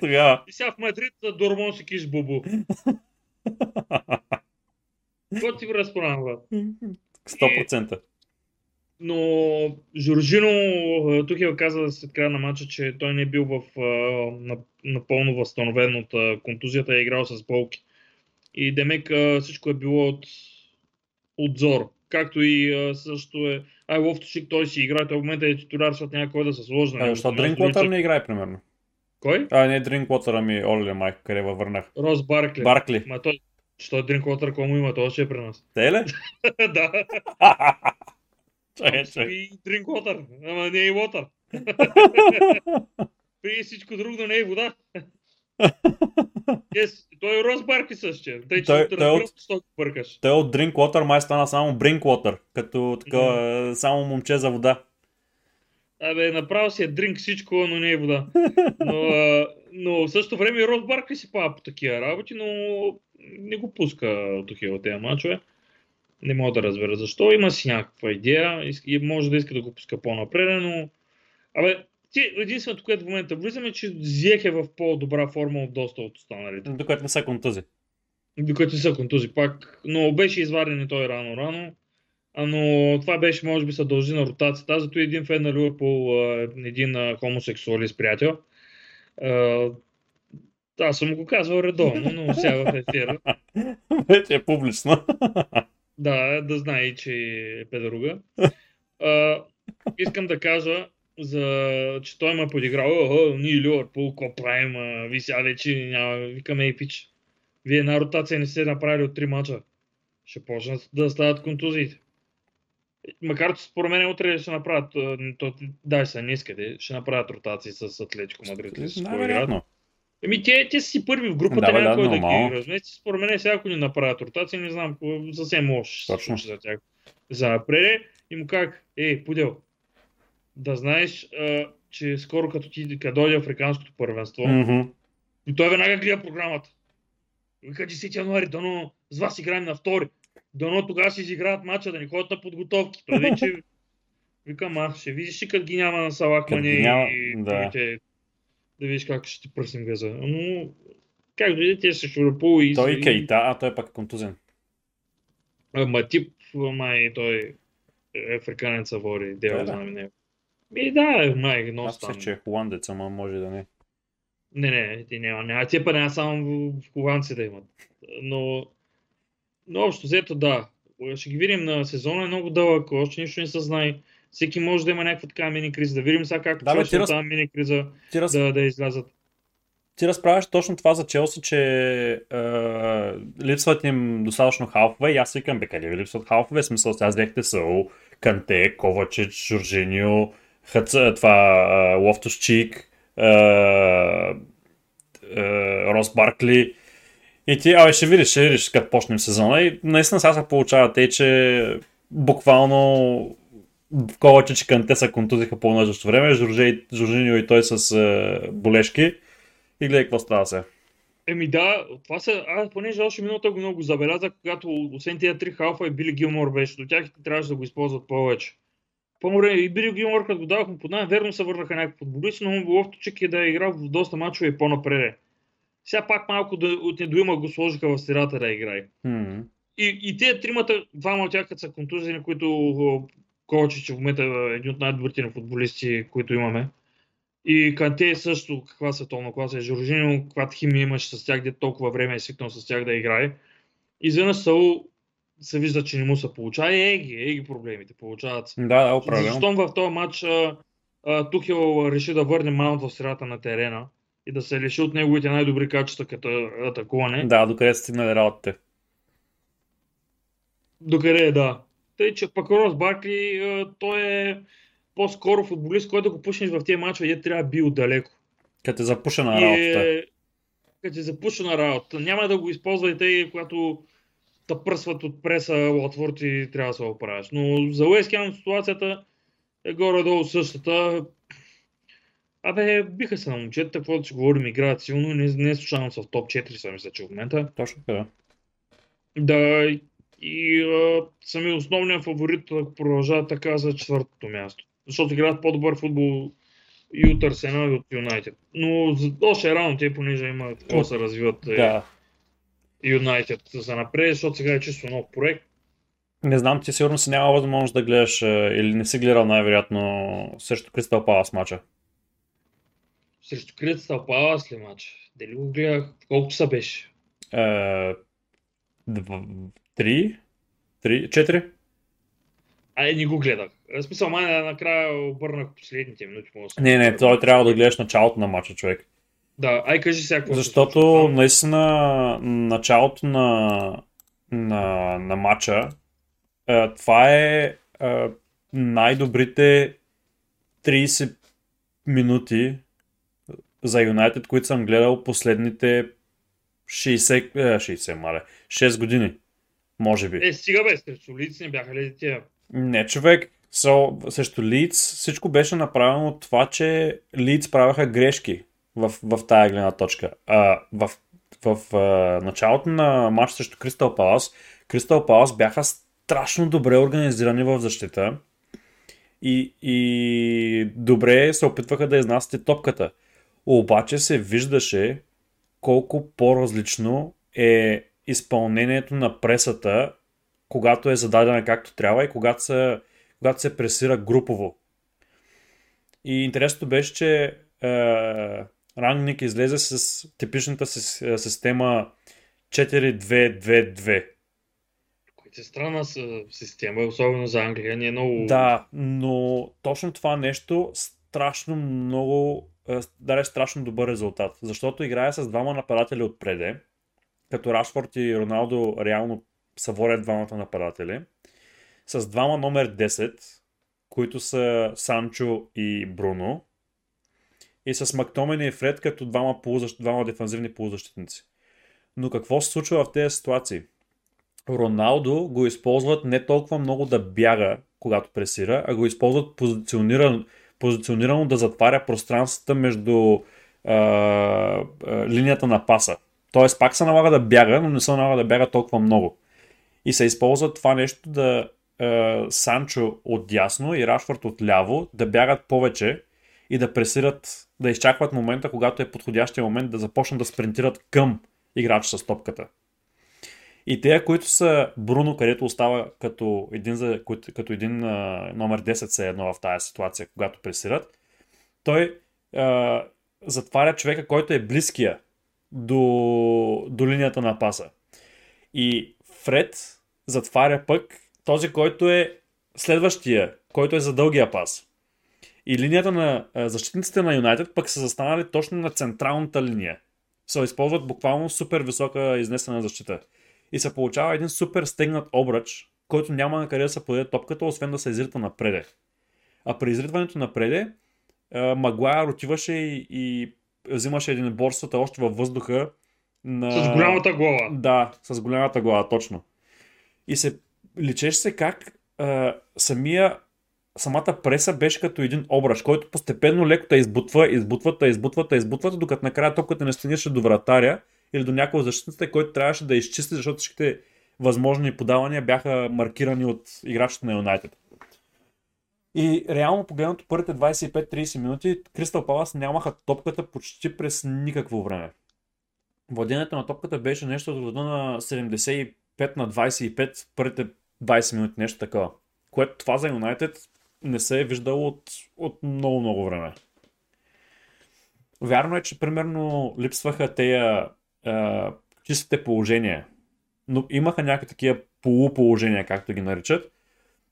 Да, и сега в Мадрид Дормон си киш бубу. Какво ти го разпорам, брат? сто процента. И... Но Жоржиньо, Тухел каза след края на матча, че той не е бил в, напълно възстановен от контузията и е играл с болки. И демек всичко е било от отзор. Както и също е... Ай, Лофтушик, той си играе, той в момента е титуляр, защото няма кой да се сложи. А, защото Дринквотър не играе, примерно. Кой? А, не Дринквотър, ами Оле майка, къде във върнах. Рос Баркли. Баркли. Ма той, защото Дринквотър, кой му има, той ще е при нас. Те ли? Да. И Дринквотър, ама не е и Уотър. При всичко друго, да не е вода. Yes, той е Рос Баркли също. Тъй, той, че той, той, от, сток, той от Drinkwater май стана само Brinkwater, като така, mm-hmm. само момче за вода. Абе, направо си е дринк всичко, но не е вода. Но, а, но в същото време Рос Баркли си пада по такива работи, но не го пуска Тухел от тези мачове. Не мога да разбера защо. Има си някаква идея и може да иска да го пуска по-напред, но... Абе, единственото, което в момента влизаме, е, че Зиех е в по-добра форма от доста от останалите. Докато не са контузи. Докато не са контузи пак. Но беше изваден и той рано-рано. Но това беше, може би, се дължи на ротацията. Зато един фен на Ливърпул, един хомосексуалист приятел. Аз съм го казвал редовно, но сега в ефира. Вече е публично. Да, да знае, че е педруга. Искам да кажа, за че той ме подиграл, ние Ливърпул, какво правим, ви сега вече няма, викаме и пич. Вие една ротация не сте направили от три мача. Ще почнат да стават контузиите. Макар че според мен утре ще направят, то, дай са не искате, ще направят ротации с Атлетико Мадрид. Най-вероятно. Еми те, те си първи в групата, няма кой да ги размете. Според мен сега ако не направят ротации, не знам, съвсем лошо ще се случи за тях. За напред и му как, ей, подел. Да знаеш, а, че скоро като ти като дойде африканското първенство, mm-hmm. и той веднага гледа програмата. Вика десети януари, дано с вас играем на втори. Дано тогава си изиграят мача, да не ходят на подготовки. Той вече вика, ма, ще видиш ли като ги няма на Салахмане и, няма... и да. Те, да видиш как ще ти пръснем газа. Но как дойде, те ще Шурпул и... Той и Кейта, а той е пак контузен. Ама тип, май, той африканец води, дел знаме него. И да, май, но стан. Аз се, че е холандец, ама може да не. Не, не, ти няма, няма. Те па няма само в холандци да имат. Но, но общо взето да. Ще ги видим на сезона, е много дълъг, още нищо не се знае. Всеки може да има някаква такава мини-криза, да видим сега как да, бе, раз... тази мини-криза раз... да, да излязат. Ти разправяш точно това за Челси, че е, липсват им достатъчно халфове и аз викам, бе, къде ви липсват халфове? В смисъл, сега взехте Саул, Канте, Ковачич, Жоржиньо, Хъца, това Лофтушчик, Рос Баркли и ти, абе ще видиш, ще видиш като почнем сезона и наистина сега се получава те, че буквално Ковачич и Канте са контузиха по нажащо време, Жоржиньо и той с болешки и гледай какво става се. Еми да, това са, аз понеже още миналата го много забелязах, когато освен тези три халфа и Били Гилмор беше, до тях трябваше да го използват повече. По-море и Били Гилмор, като го давах му под най, верно се върнаха някакви футболисти, но Лофтучек е да е играл в доста мачове и по-напреде. Сега пак малко да, от недоима го сложиха в средата да играе. Mm-hmm. И, и тези тримата, двама от тях като са контузени, които Ковачич, че в момента е един от най-добрите на футболисти, които имаме. И Канте също каква световна класа е, Жоржиньо, каква химия имаше с тях, де толкова време е свикнал с тях да играе. Изведнъж Саул се вижда, че не му се получава. Е ги, е ги проблемите получават. Да, да, управлявам. Защо в този матч Тухел реши да върне Маунт в средата на терена и да се лиши от неговите най-добри качества като атакуване. Да, докъде се стигнали работите. Докъде, да. Тъй, че пък Рос Баркли, той е по-скоро футболист, който да го пушнеш в тези матчове, е трябва бил далеко. Като е запушена работата. Като е запушена работата. Няма да го използвате и когато да пръсват от преса Уотфорд и трябва да се оправиш. Но за Уест Хем ситуацията е горе-долу същата. Абе, биха се на момчета, каквото ще говорим, играят силно. Не, не случайно са в топ четири, са мисля, че в момента. Точно така. Да, и а, сами основният фаворит продължава така за четвъртото място. Защото играят по-добър футбол и от Арсенал, и от Юнайтед. Но още е рано те, понеже има какво се развиват. Да. Юнайтед за напред, защото сега е чисто нов проект. Не знам, ти сигурно си няма възможност да гледаш или не си гледал най-вероятно срещу Кристал Палас матча. Срещу Кристал Палас ли матча? Дали го гледах? Колко часа беше? Е, два, три? Три? Четири? Ай, не го гледах. В смисъл, май накрая обърнах последните минути. Не, не, той трябва да гледаш началото на матча, човек. Да, ай кажи сега какво. Защото се наистина началото на, на, на матча, е, това е, е най-добрите трийсет минути за Юнайтед, които съм гледал последните шейсет, шейсет, маре, шест години, може би. Е, стига бе, срещу Лидс не бяха ли тия? Не, човек, so, срещу Лидс всичко беше направено от това, че Лидс правяха грешки. В, в тая гледна точка. А, в в а, началото на матча срещу Кристал Палас, Кристал Палас бяха страшно добре организирани в защита и, и добре се опитваха да изнасят топката. Обаче се виждаше колко по-различно е изпълнението на пресата, когато е зададена както трябва и когато се, когато се пресира групово. И интересното беше, че Uh, Рангник излезе с типичната си, система четири две две две. Което е странна система, особено за Англия, не е много... Да, но точно това нещо страшно много, даде страшно добър резултат, защото играе с двама нападатели отпреде, като Рашфорд и Роналдо реално са водят двамата нападатели, с двама номер десет, които са Санчо и Бруно, и с Мактомен и Фред като двама, полузащ... двама дефанзивни полузащитници. Но какво се случва в тези ситуации? Роналдо го използват не толкова много да бяга, когато пресира, а го използват позиционирано, позиционирано да затваря пространствата между а, а, линията на паса. Тоест пак се налага да бяга, но не се налага да бяга толкова много. И се използва това нещо да а, Санчо от ясно и Рашфорд от ляво да бягат повече и да пресират, да изчакват момента, когато е подходящия момент да започнат да спринтират към играч с топката. И те, които са Бруно, където остава като един, като един номер десет са едно в тази ситуация, когато пресират, той а, затваря човека, който е близкия до, до линията на паса. И Фред затваря пък този, който е следващия, който е за дългия пас. И линията на защитниците на Юнайтед пък са застанали точно на централната линия. Се използват буквално супер висока изнесена защита. И се получава един супер стегнат обръч, който няма накъде да се подаде топката, освен да се изрита напреде. А при изритването напреде, Магуайър отиваше и, и взимаше един борствата още във въздуха. На... С голямата глава. Да, с голямата глава, точно. И се личеше се как а, самия самата преса беше като един обръч, който постепенно леко те избутва, избутва, те избутва, те избутва, докато накрая топката не стигнеше до вратаря или до някой от защитниците, който трябваше да изчисти, защото всичките възможни подавания бяха маркирани от играчите на Юнайтед. И реално погледнато първите двайсет и пет трийсет минути Кристал Палас нямаха топката почти през никакво време. Владението на топката беше нещо от рода на седемдесет и пет на двайсет и пет първите двайсет минути, нещо такова. Което това за Юнайтед не се е виждало от, от много-много време. Вярно е, че примерно липсваха тези чистите положения, но имаха някакви такива полуположения, както ги наричат,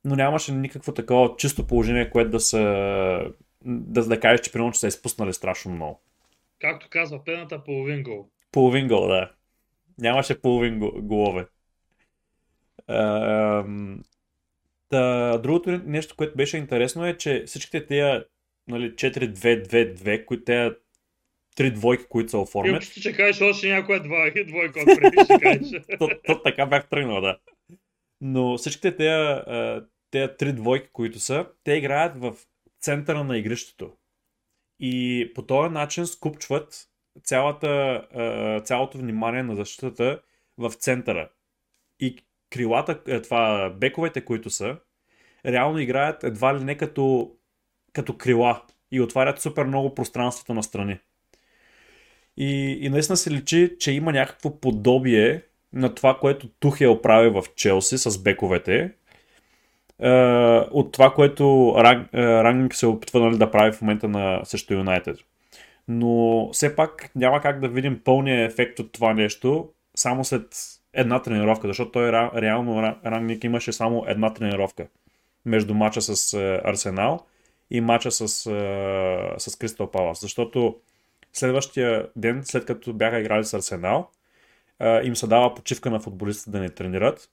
но нямаше никакво такова чисто положение, което да се да, да кажеш, че примерно, че са изпуснали страшно много. Както казва пената, половин гол. Половин гол, да. Нямаше половин голове. Ем... Та, другото нещо, което беше интересно е, че всичките тия нали, четири две две две, които тия три двойки, които се оформят. Ти ще кажеш още някоя двойка, двойка преди ще кажеш. то, то така бях тръгнал, да. Но всичките тия, тия три двойки, които са, те играят в центъра на игрището. И по този начин скупчват цялата, цялото внимание на защитата в центъра. И крилата, това бековете, които са, реално играят едва ли не като, като крила и отварят супер много пространството настрани. И, и наистина се личи, че има някакво подобие на това, което Тухел прави в Челси с бековете, е, от това, което Ранг, е, Рангник се опитва нали, да прави в момента на също Юнайтед. Но все пак няма как да видим пълния ефект от това нещо само след една тренировка, защото той реално Рангник имаше само една тренировка между мача с е, Арсенал и мача с, е, с Кристал Палас, защото следващия ден, след като бяха играли с Арсенал, им се дава почивка на футболистите да не тренират.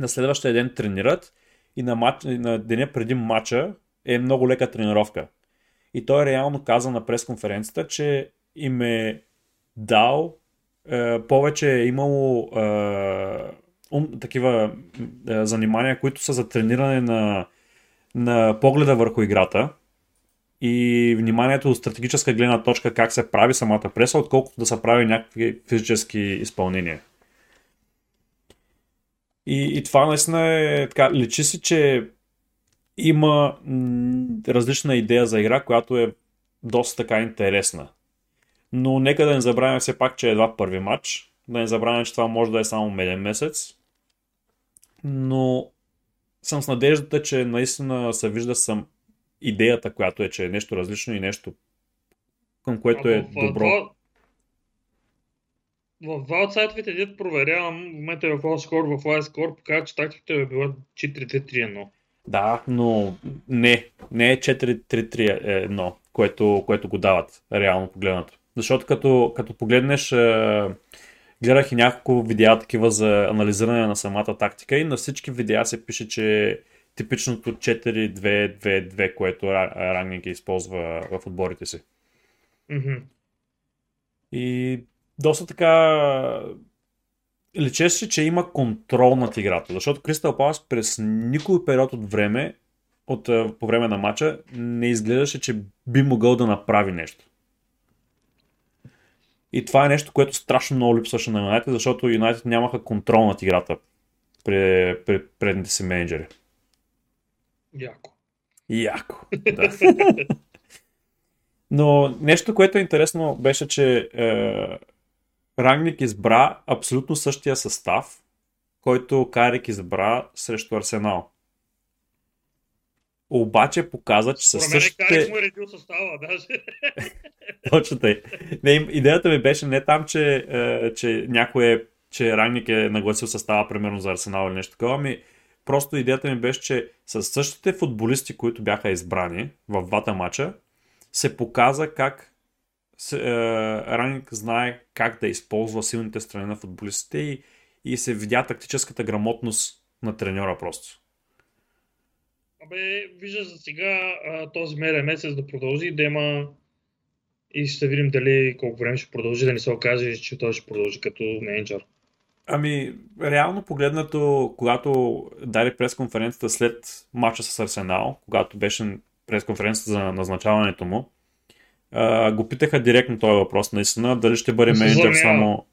На следващия ден тренират и на, матч, на деня преди матча е много лека тренировка. И той реално каза на пресконференцията, че им е дал е, повече е имало е, ум, такива е, занимания, които са за трениране на, на погледа върху играта. И вниманието от стратегическа гледна точка как се прави самата преса, отколкото да се прави някакви физически изпълнения. И, и това наистина е така, личи си, че има м- различна идея за игра, която е доста така интересна. Но нека да не забравяме все пак, че е едва първи матч. Да не забравяме, че това може да е само меден месец. Но съм с надеждата, че наистина се вижда съм идеята, която е, че е нещо различно и нещо, към което а, е в, добро. В два от сайтовете, дето проверявам, в момента в Allscore, в LiveScore, показва, че тактиката е била четири три три едно. Да, но не, не е четири три три едно, което, което го дават, реално погледнато. Защото като, като погледнеш, гледах и няколко видеа такива за анализиране на самата тактика и на всички видеа се пише, че типичното четири две две две, което Рангник използва в отборите си. Mm-hmm. И доста така личеше, че има контрол над играта, защото Кристал Палас през никой период от време, от, по време на матча, не изглеждаше, че би могъл да направи нещо. И това е нещо, което страшно много липсваше на Юнайтед, защото Юнайтед нямаха контрол над играта при, при предните си менеджери. Яко. Яко, да. Но нещо, което е интересно беше, че е, Рангник избра абсолютно същия състав, който Карик избра срещу Арсенал. Обаче показа, че със същите... Промене Карик му е редил състава, даже. Точно тъй. Не, идеята ми беше не там, че, е, че някой е, че Рангник е нагласил състава, примерно за Арсенал или нещо такова, ами просто идеята ми беше, че със същите футболисти, които бяха избрани в двата мача, се показа как е, Рангник знае как да използва силните страни на футболистите и, и се видя тактическата грамотност на треньора просто. Абе, вижда за сега а, този меден месец да продължи да има и ще видим дали колко време ще продължи, да не се окаже, че той ще продължи като менеджер. Ами, реално погледнато, когато даде пресконференцията след матча с Арсенал, когато беше пресконференцията за назначаването му, го питаха директно този въпрос, наистина, дали ще бъде менеджер само,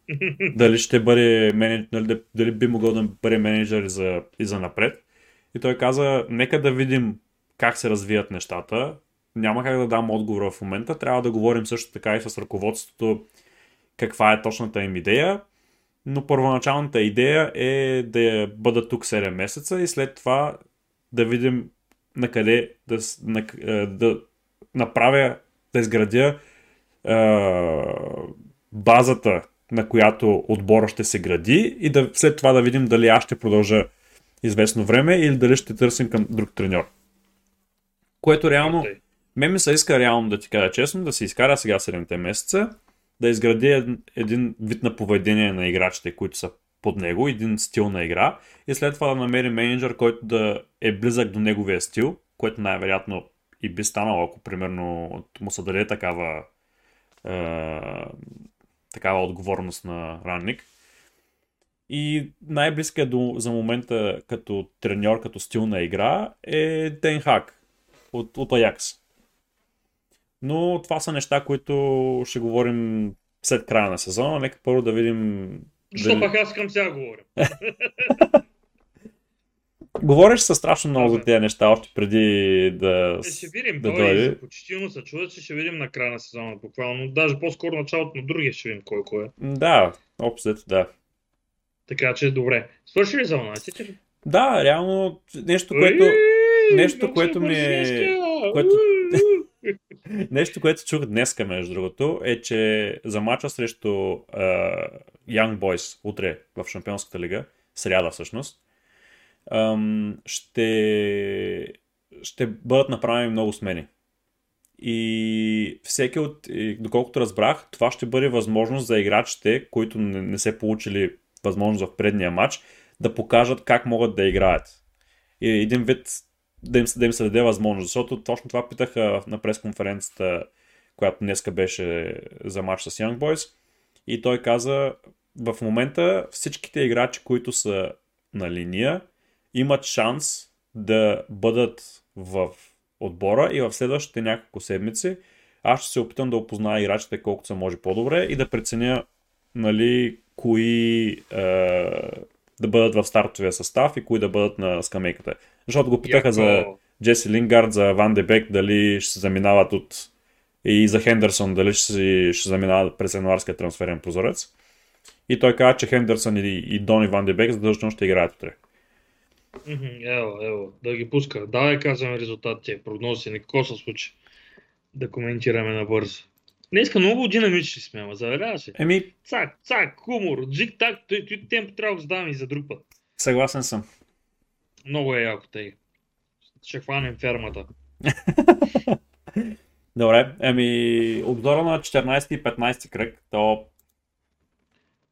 дали ще бъде менеджер, дали, дали би могъл да бъде менеджер и за, и за напред. И той каза, нека да видим как се развият нещата, няма как да дам отговор в момента, трябва да говорим също така и с ръководството, каква е точната им идея. Но първоначалната идея е да бъда тук седем месеца и след това да видим на къде да, на, да направя, да изградя е, базата на която отбора ще се гради и да, след това да видим дали аз ще продължа известно време или дали ще търсим към друг треньор. Което реално, мен ми се иска реално да ти кажа честно, да се изкара сега седемте месеца, да изгради един вид на поведение на играчите, които са под него, един стил на игра и след това да намери менеджер, който да е близък до неговия стил, което най-вероятно и би станало, ако примерно му се даде такава е, такава отговорност на Рангник. И най-близка до, за момента като треньор, като стил на игра е Ден Хаг от, от Аякс. Но това са неща, които ще говорим след края на сезона. Нека първо да видим... Що пак аз към сега говоря? Говориш със страшно много за тези неща, още преди да... Е, ще видим, да той е почтивно се чува, че ще видим на края на сезона буквално. Даже по-скоро началото на другия ще видим колко е. Да, обслед, да. Така че добре. Свърши ли за Юнайтед? Да, реално нещо, което... Нещо, което ми е... Нещо, което чух днеска, между другото, е, че за мача срещу uh, Young Boys утре в Шампионската лига, сряда всъщност, um, ще, ще бъдат направени много смени. И всеки от, и доколкото разбрах, това ще бъде възможност за играчите, които не, не се получили възможност в предния матч, да покажат как могат да играят. И един вид... Да им, да им се даде възможност, защото точно това питаха на пресконференцията, която днеска беше за матч с Young Boys и той каза, в момента всичките играчи, които са на линия, имат шанс да бъдат в отбора и в следващите няколко седмици аз ще се опитам да опозная играчите колкото се може по-добре и да преценя, нали, кои е... да бъдат в стартовия състав и кои да бъдат на скамейката. Защото го питаха Яко... за Джеси Лингард, за Ван де Бек, дали ще се заминават от... и за Хендерсон, дали ще се ще заминават през януарския трансферен прозорец. И той каза, че Хендерсон и, и Дони Ван де Бек задължително ще играят утре. Ело, ело, да ги пуска. Давай казваме резултатите, прогнози, никакво се случи. Да коментираме набързо. Днеска много динамични сме, ама заверяваш ли? Еми... Цак, цак, хумор, джик, так, той, той темп трябва да задаваме и за друг път. Съгласен съм. Много е яко, тъй. Ще хванем фермата. Добре, еми обзора на четиринайсети и петнайсети кръг, то...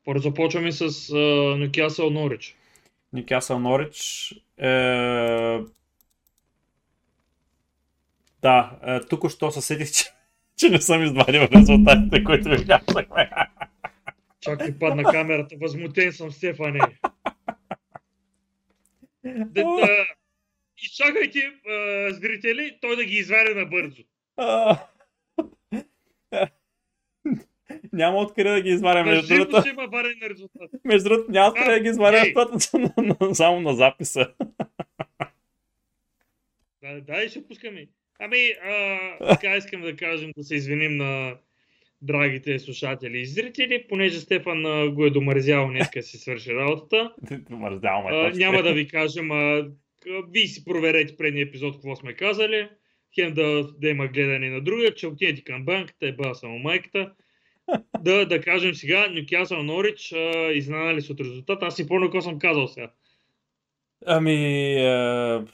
Първо започваме с uh, Нюкасъл Норич. Нюкасъл Норич... Е... Да, е, тук що се седих, че... че не съм извадил резултатите, които ви казахме. Чакай, падна камерата, възмутен съм, Стефане. Да, да, изчакайте а, зрители, той да ги извади набързо. А, няма откъде да ги изваря между другото. Между другото няма откъде да ги изваря, само на записа. Да, да, ще пускаме. Ами, а, така искам да кажем, да се извиним на драгите слушатели и зрители, понеже Стефан а, го е домързял днеска си свърши работата. Домързял ме, а, няма да ви кажем, а, вие си проверете предния епизод, какво сме казали, хем да, да има гледане на другия, че отидете към банката, е бава само майката. Да, да кажем сега, Нюкасъл Норич, изненадали се от резултата, аз си помня какво съм казал сега. Ами... А...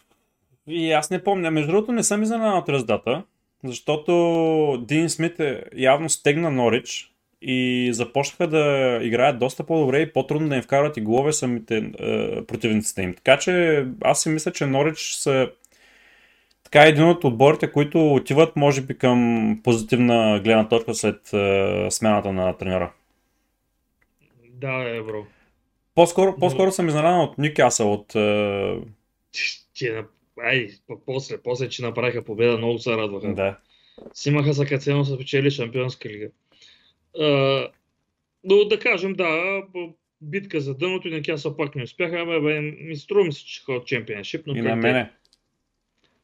И аз не помня. Между другото не съм изненадан от резултата, защото Дин Смит явно стегна Норич и започнаха да играят доста по-добре и по-трудно да им вкарват и голове самите е, противниците им. Така че аз си мисля, че Норич са така един от отборите, които отиват може би към позитивна гледна точка след е, смяната на треньора. Да, е, бро. По-скоро, по-скоро съм изненадан от Нюкасъл, от... Е... Ай, после, после, че направиха победа, много се радваха. Да. Снимаха са кацено, са печели Шампионска лига. А, но да кажем, да, битка за дъното и на Кясо пак не успяха. Бе, бе, ми струва ми се, че ходят чемпионшип. Но и на мене.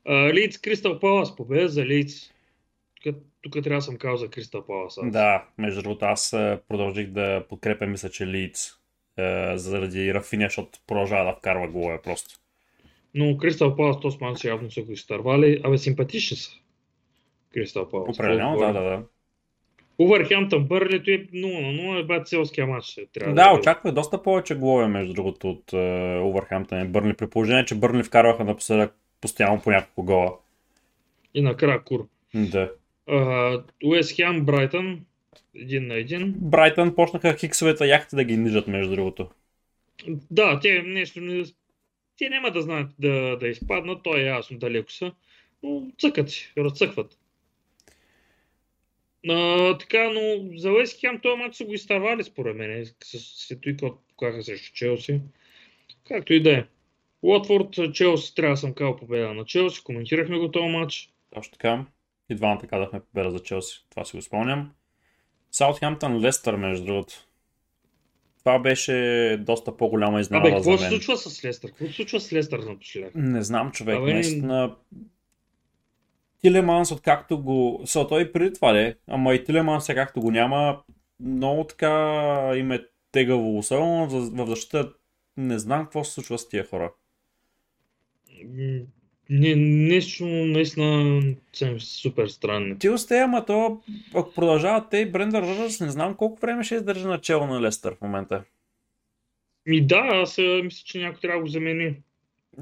Лидс, Кристал Палас, победа за Лидс. Тук, тук трябва да съм казал за Кристал Палас. Аз. Да, между другото аз продължих да подкрепя, мисля, че Лидс е, заради Рафиня, защото продължава да вкарва голове просто. Но Кристал Палас, този матч явно са го изтървали. Абе, симпатични са. Кристал Палас. Определено, да, да, да. Волфърхямптън Бърнли е нула на нула, бат селския матч трябва. Да, да очаквах доста повече голове между другото от Волфърхямптън и Бърнли, при положение че Бърнли вкарваха напоследък постоянно по няколко гола. И накрая кур. Да. Уест Хем Брайтън един на един. Брайтън почнаха хиксовете яхта да ги нижат между другото. Да, те нещо не... Те няма да знаят да, да изпаднат, то е ясно далеко са, но цъкат си, разцъкват. А, така, но за Уест Хем този матч са го изтървали според мен, след това когато покаха срещу Челси. Както и да е. Уотфорд, Челси, трябва да съм казал победа на Челси, коментирахме го този матч. Точно така, и двамата казахме победа за Челси, това си го спомням. Саутхемптън, Лестър между другото. Това беше доста по-голяма изненада за мен. Абе, какво се случва с Лестър? Какво се случва с Лестър напоследък? Не знам, човек. Абе... Наистина... Тилеманс, откакто го... Са, той преди това де, ама и Тилеманс, както го няма, много така им е тегаво. Особено в защита не знам какво се случва с тия хора. Не, нещо наистина съм супер странно. Ти остея, ама то, ако продължават те и Брендан Роджърс, не знам колко време ще издържи начало на Лестър в момента. Ми да, аз мисля, че някой трябва да го замени.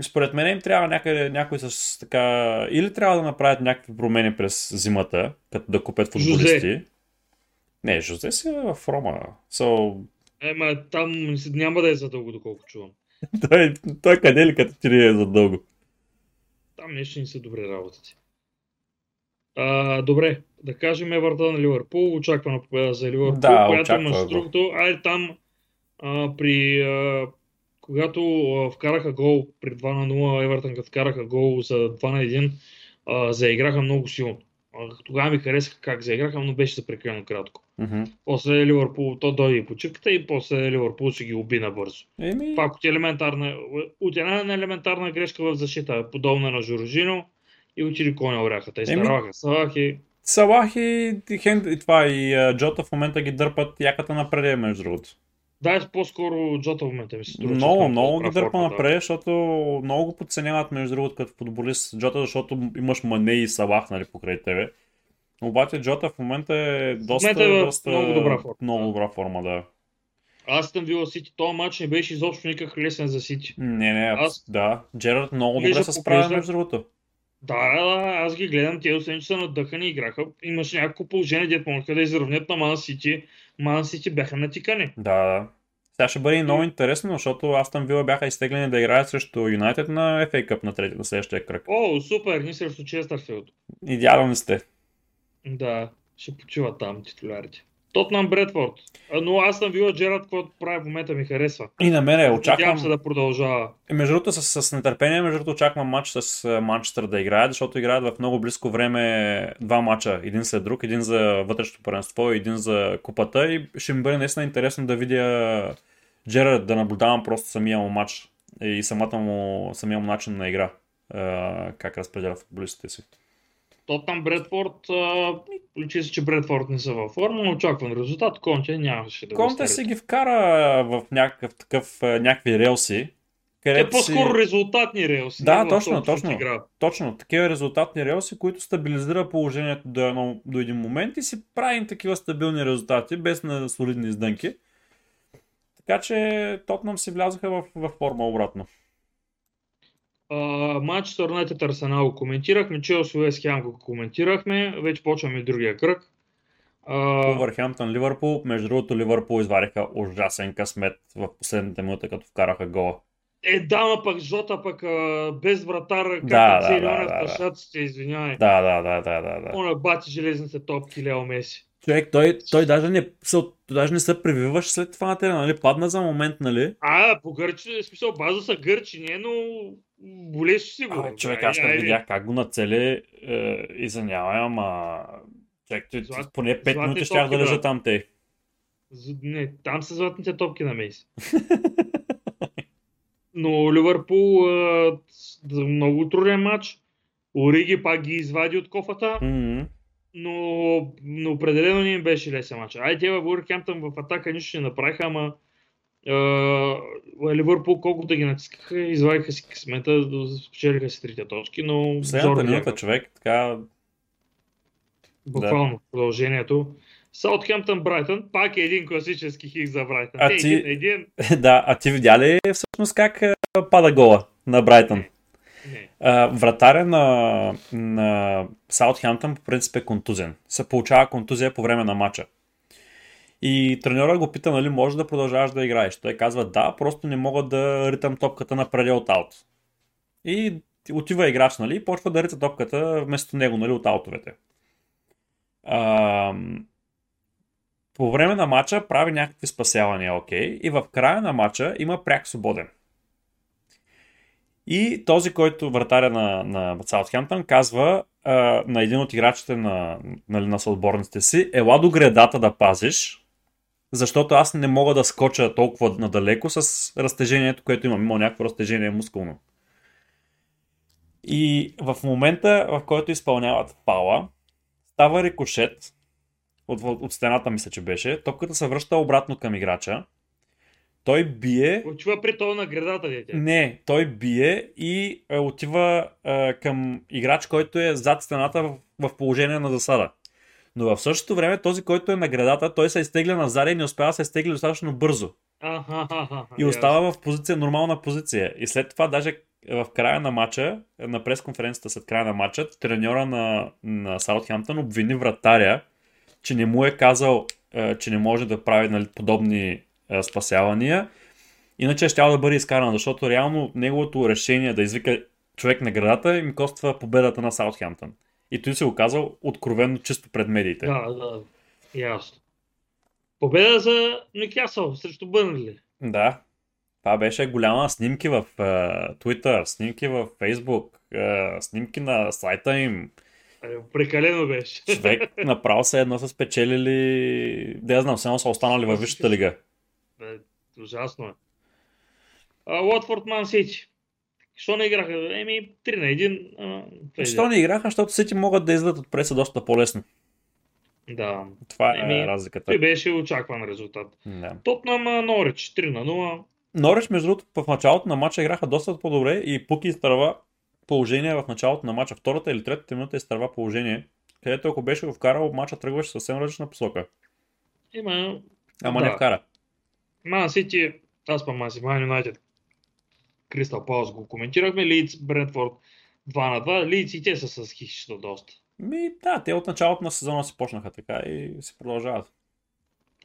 Според мен им трябва някъде, някой с така... Или трябва да направят някакви промени през зимата, като да купят футболисти. Жозе. Не, Жозе си е в Рома. So... Ема там няма да е задълго, доколко чувам. той, той къде ли като ти е задълго? Там нещо не са добре работите. А, добре, да кажем Евертън на Ливърпул, очаквана победа за Ливърпул, да, която между другото, айде там а, при а, когато а, вкараха гол при два на нула, Евертън като вкараха гол за два на един, а, заиграха много силно. А, тогава ми харесаха как заиграха, но беше запрекалено кратко. Mm-hmm. После Ливърпул, то дойде и почивката и после Ливърпул ще ги уби набързо. Mm-hmm. Пак от, елементарна, от една елементарна грешка в защита, подобна на Жоржиньо и отиде коня оряхата. Изтараваха mm-hmm. Салахи. Салахи и, Хенд, и това и uh, Джота в момента ги дърпат яката напред, между другото. Да, е по-скоро Джота в момента ми се струва. Много, много ги дърпа напред, защото много го подценяват между другото като футболист Джота, защото имаш Мане и Салах, нали, покрай тебе. Обаче Джота в момента е доста, е доста много добра форма. Много добра форма, да. Аз съм вила Сити, този матч не беше изобщо никак лесен за Сити. Не, не, аз... да. Джерард много добре се справя между другото. Да, да, аз ги гледам, те освен че са надъхани играха. Имаше някакво положение, дето помогнаха да изравнят на Ман Сити. Ман Сити бяха натикани. Да, да. Сега ще бъде и много интересно, защото Астън Вила бяха изтеглени да играят срещу Юнайтед на еф ей Cup на, трети, на следващия кръг. О, супер, ние срещу Честърфилд. Идеални сте. Да, ще почива там титулярите. Тотнъм Бредфорд. Но аз съм вила Джерард, който прави в момента ми харесва. И на мен е, очаквам... Надявам се да продължава. Между другото с, с нетърпение, между другото очаквам матч с Манчестър да играят, защото играят в много близко време два матча. Един след друг, един за вътрешното първенство, един за купата. И ще ми бъде наистина интересно да видя Джерард, да наблюдавам просто самия му матч и самата му, самия му начин на игра. Как разпределя футболистите си. Тотнъм Бредфорд, личи се, че Бредфорд не са във форма, но очакван резултат, Конте нямаше да го Конте се ги вкара в някакъв такъв, някакви релси. Те си... по-скоро резултатни релси. Да, точно, точно, точно, точно. Такива резултатни релси, които стабилизира положението до, едно, до един момент и си правим такива стабилни резултати, без на солидни издънки. Така че Тотнъм си влязоха в, в форма обратно. Uh, Манчестър Юнайтед Арсенал коментирахме, Челси Уест Хем го коментирахме, вече почваме другия кръг. Волфърхямптън uh... Ливърпул, между другото Ливърпул извариха ужасен късмет в последната минута, като вкараха гола. Е, да, но пък Жота, пък а, без вратар, както да, цели да, да, в шатците, извинявай. Да, да, да, да, да. Оня бати железните топки, Лео Меси. Човек, той, той даже, не, даже не се превиваше след това на терен, нали? Падна за момент, нали? А, по гърчи, в смисъл, база са гърчи, не, но болеше си го. А, човек, аз ще видях как го нацели е, и занявай, ама... Човек, той, Злат... поне пет минути ще да лежа там те. Не, там са златните топки на Меси. Но Ливърпул е, много труден матч. Ориги пак ги извади от кофата. Mm-hmm. Но, но определено не им беше лесен матч. Айде те във Уоркемптън в атака нищо не направиха, ама е, Ливърпул колко да ги натискаха, извадиха си късмета, спечелиха си трите точки, но... Последната минута човек, така... Буквално да. Продължението. Саутхемптън Брайтън, пак е един класически хик за Брайтън. А, е, ти... един... да, а ти видя ли всъщност как пада гола на Брайтън? Вратаря на, на Саутхемптън по принцип е контузен. Се получава контузия по време на матча. И треньора го пита, нали, може да продължаваш да играеш. Той казва, да, просто не мога да ритам топката на преди от аут. И отива играч, нали, и почва да рита топката вместо него, нали, от аутовете. А, по време на матча прави някакви спасявания, окей, и в края на матча има пряк свободен. И този, който вратаря на, на Саутхемптън, казва а, на един от играчите на, нали, на съотборниците си, ела до гредата да пазиш, защото аз не мога да скоча толкова надалеко с разтежението, което имам. Имам някакво разтежение мускулно. И в момента, в който изпълняват фаула, става рикошет от, от стената, мисля, че беше. Топката се връща обратно към играча. Той бие... Отива при това на градата, дете. Не, той бие и е, отива е, към играч, който е зад стената в, в положение на засада. Но в същото време този, който е на градата, той се изтегля назад и не успява да се изтегля достатъчно бързо. И остава в позиция, нормална позиция. И след това даже в края на матча, на пресконференцията след края на матча, треньора на, на Саутхемптън обвини вратаря, че не му е казал, е, че не може да прави, нали, подобни спасявания, иначе щял да бъде изкаран, защото реално неговото решение да извика човек на градата им коства победата на Саутхемптън. И той си го казал откровено чисто пред медиите. Да, да, ясно. Победа за Нюкасъл срещу Бърнли. Да, това беше голяма снимки в uh, Twitter, снимки в Facebook, uh, снимки на сайта им. Прекалено беше. Човек направо се едно са спечелили, да я знам, само са останали във висшата лига. Е, ужасно е. Уотфорд Ман Сити. Що не играха? Еми, три на един. Що не играха? Защото Сити могат да излизат от преса доста по-лесно. Да. Това е Еми, разликата. Той беше очакван резултат. Да. Тотнъм Норич, три на нула. Норич, между другото, в началото на матча играха доста по-добре и Пуки изтърва положение в началото на матча. Втората или третата минута изтърва положение, където ако беше го вкарал, матча тръгваше съвсем различна посока. Има... Ама да. Не вкара. Ман Сити, аз па Ман Сити, Ман Юнайтед, Кристал Палас го коментирахме, Лидс, Брентфорд два на два, Лидс и те са с хището доста. Ми, да, те от началото на сезона си почнаха така и се продължават.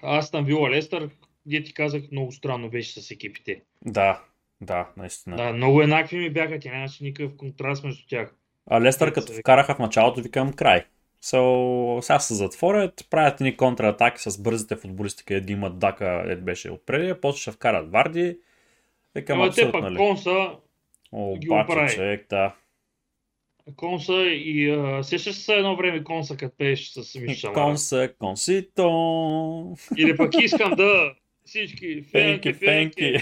Аз там Вила Лестър, где ти казах, много странно беше с екипите. Да, да, наистина. Да, много еднакви ми бяха, тя нямаше никакъв контраст между тях. А Лестър като се... вкараха в началото, викам край. So, сега се затворят, правят ни контратаки с бързите футболисти, където имат Дака, ед беше отпреди, после ще вкарат Варди. Ама те пак Конса О, ги оправи. Човек, да. Конса и... Uh, сещаш се едно време Конса, като пееш с Мишчала. Конса, Консито. Или пък искам да всички фенки, фенки.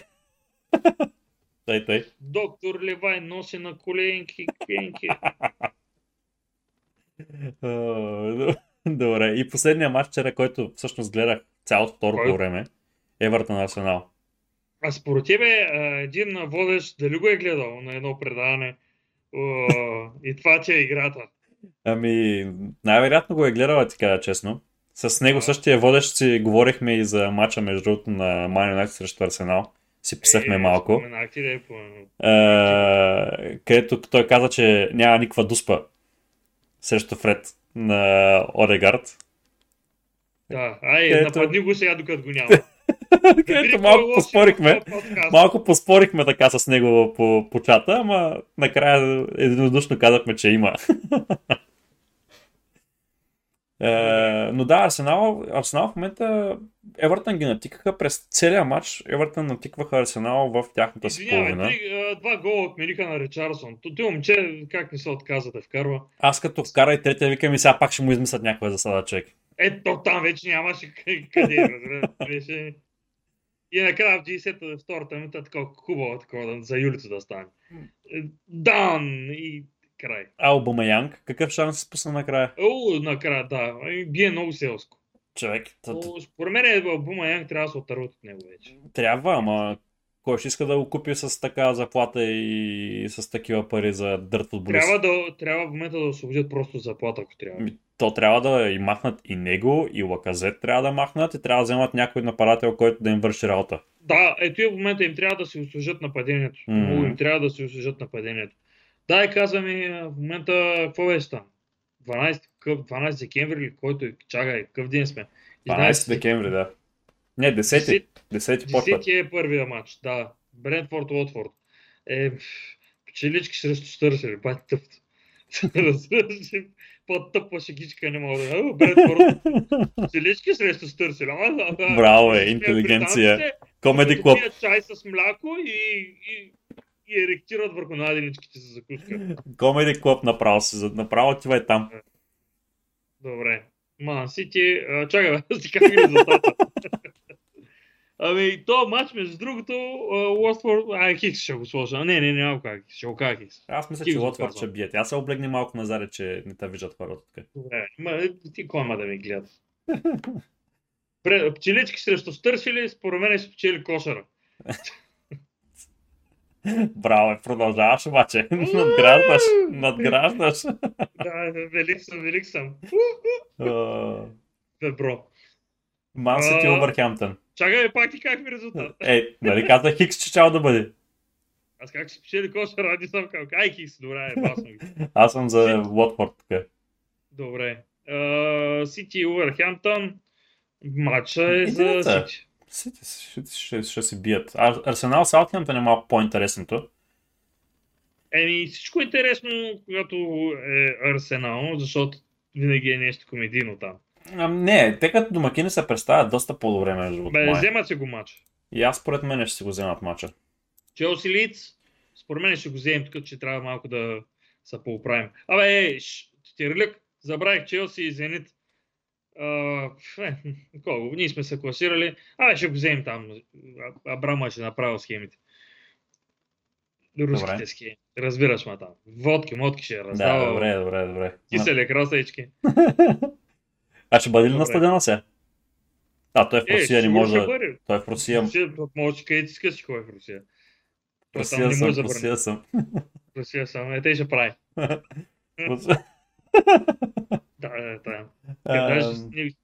Тай, тай. Доктор Левай носи на коленки, кенки. Uh, добре, и последния матч вчера, който всъщност гледах цялото второ по време, Евертън Арсенал. А според тебе един водещ, дали го е гледал на едно предаване uh, и това че е играта? Ами най-вероятно го е гледала, ти кажа честно. С него uh, същия водещ си говорихме и за матча между другото на Ман Юнайтед срещу Арсенал. Си писахме е, малко, споменахте, по... uh, където той каза, че няма никаква дуспа срещу Фред на Одегард. Да, ай, където... нападни го сега, докато го няма. Където малко поспорихме, малко поспорихме така с него по, по чата, ама накрая единодушно казахме, че има. е, но да, Арсенал, Арсенал в момента Евертън ги натикаха през целия матч. Евертън натикваха Арсенал в тяхната си половина. Два гола отмениха на Ричардсон. Той момче как не се отказа да вкарва. Аз като вкара и третия викам и сега пак ще му измислят някаква засада, човек. Ето там вече нямаше къде. Беше... И накрая в деветдесет и втората минута такова хубаво такова за Юлито да стане. Дан и край. А Обамаянг, какъв шанс се спусна накрая? О, накрая, да. Бие много селско. Човек. Според мен Бумаянг трябва да се отърват от него вече. Трябва, ама Кой ще иска да го купи с такава заплата и с такива пари за дърт футболист? Трябва, да, трябва в момента да освободят просто заплата, ако трябва. То трябва да и махнат и него, и Лаказет трябва да махнат и трябва да вземат някой нападател, който да им върши работа. Да, ето и в момента им трябва да се услужат нападението. Mm. Им трябва да се услужат нападението. Да, и казваме в момента какво беше там? дванайсети, дванайсети декември, който чакай, къв ден сме? дванайсети декември, да. Не, десети. десети е първия матч, да. Брентфорд Уотфорд. Е, пчелички срещу Стърсели, бай тъпто. По-тъпва шегичка не мога да... Брентфорд, пчелички срещу Стърсели. Браво е, интелигенция. Комеди клуб. Чай с мляко и... и еректират върху наденичките за закуска. Комеди клуб направо си, направо тива е там. Добре. Ман Сити, чакай, бе, си как ми резултата. Ами, този матч, между другото, Уотфорд... Ай, Хикс ще го сложа. Не, не, няма как Хикс, ще го кажа Хикс. Аз мисля, Хикс, че Уотфорд ще бият. Аз се облегне малко назаре, че не те виждат хората така. Добре, ма, ти кома да ми гледат. Пчелички срещу Стърсили, според мен ще пчели кошера. Браво, продължаваш обаче. Надграждаш, надграждаш. Да, велик съм, велик съм. Добро. Ман Сити Волфърхямптън. Чакай, пак ти как ми резултат. Ей, нали каза Хикс, че чао да бъде. Аз как ще печели коша, ради съм към. Ай, Хикс, добре, басно ги. Аз съм за Уотфорд така. Добре. Сити Волфърхямптън. Матча е за Сити. Сити ще, ще, ще се бият. А Арсенал Саутхемптън е малко по-интересното. Еми всичко е интересно, когато е Арсенал, защото винаги е нещо комедийно там. А, не, те като домакини се представят доста по-добре между другото. Бе, вземат се го матча. И аз според мен ще се го вземат матча. Челси Лидс, според мен ще го вземем, тук че трябва малко да се поуправим. Абе, е, Тирлик, забравих Челси и Зенит. Uh, е, колко, ние сме се класирали. Абе, ще го вземем там. Абрама ще направил схемите. Руските добре. Схеми. Разбираш ма там. Водки, мотки ще раздава. Да, добре, добре, добре. Кисели красавички. А ще бъде ли на стадиона сега? А, той е в Русия, е, не може да... Той е в Русия. Може, къде ти скъси, кой е в Русия. Той Русия там, съм, Русия съм. Русия съм, е, те ще прави. Да, да, да. Um...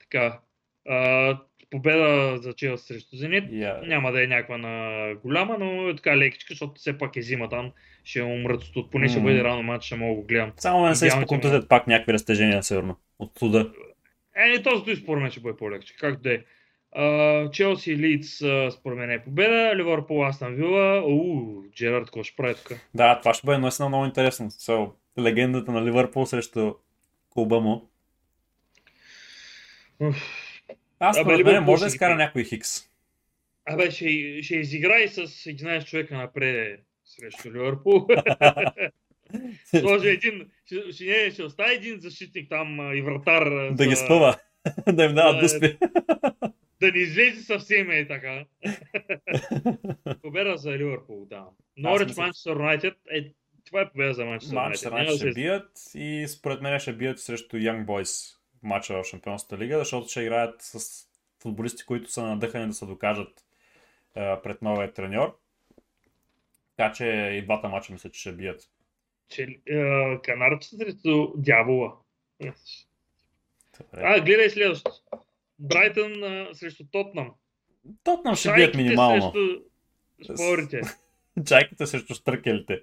Така. А, победа за Челси срещу Зенит. Yeah. Няма да е някаква на голяма, но е така лекичка, защото все пак е зима там. Ще умрат от тук. Поне ще mm. бъде рано матч, ще мога да го гледам. Само да не се изпоконтузят ме... пак някакви разтежения сигурно. От туда. Е, не този според мен ще бъде по-легче. Както да е. Челси и Лидс според мен е победа. Ливърпул Астън Вила. Уу, Джерард кой ще прави тук. Да, това ще бъде наистина много интересно. So, легендата на Ливърпул срещу клуба му. Аз според мен може да изкара някой Хикс. Абе, ще, ще изиграй с единайсет човека напред срещу Ливърпул. Сложи един, ще, ще, ще остави един защитник там и вратар. Да за... ги спъва, да им дават дуспи. Да не излезе съвсем е така. Победа за Ливърпул, да. Норич, Манчестър Юнайтед е... Това е победа за Манчестър Юнайтед. Манчестър Юнайтед ще бият и според мен ще бият срещу Young Boys в матча в Шампионската лига, защото ще играят с футболисти, които са надъхани да се докажат а, пред новия треньор. Така че и двата матча мисля, че ще бият. Че, е, канарчета срещу Дявола. Yes. А, гледай следващо. Брайтън а, срещу Тотнъм. Тотнъм ще бият минимално. Срещу... Чайките срещу Штъркелите.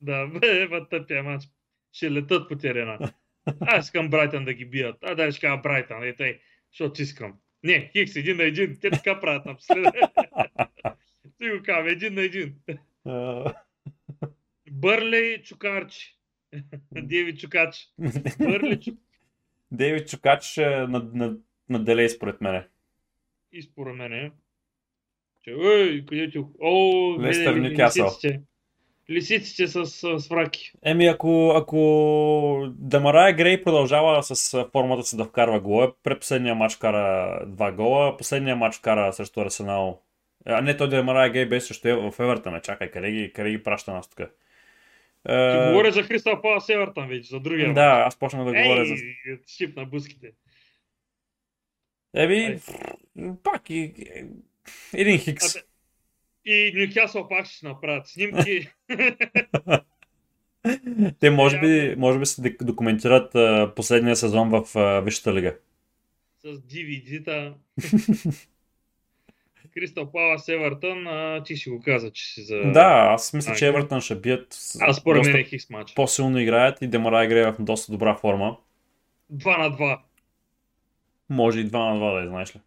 Да, бе, бе, тъпия матч. Ще летат по терена. Аз искам Брайтън да ги бият. А, да, ще кажа Брайтън, е тъй, защото искам. Не, Хикс, един на един. Те така правят напоследък. Ти го кажа, един на един. Бърли Чукарчи. Дейвид Чукач. Бърли Чукач. Дейвид Чукач наделей според мене. И според мене. Ой, къде ти... Лестър Нюкасъл. Лисиците с, с, с враки. Еми, ако, ако Демарая Грей продължава с формата си да вкарва гола, предпоследния матч кара два гола, последния матч кара срещу Арсенал. А не, той Демарая Грей беше също е в Евертън. Чакай, къде ги, къде ги праща нас тук? Ти говоря за Кристал Палас Евертън вече, за другия матч. Да, аз почна да Ей, говоря за... Ей, шип на буските. Еми, пак и... Един Хикс. И Нюкасъл пак ще направят снимки. Те може би, може би се документират а, последния сезон в а, Висшата лига. С ди ви ди-та. Кристал Палас, Евертън, а, ти си го каза, че си за... Да, аз мисля, а, че Евертън ще бият... Аз според мен е хикс матч. По-силно играят и Демара играе в доста добра форма. два на два. Може и два на два да е, знаеш ли.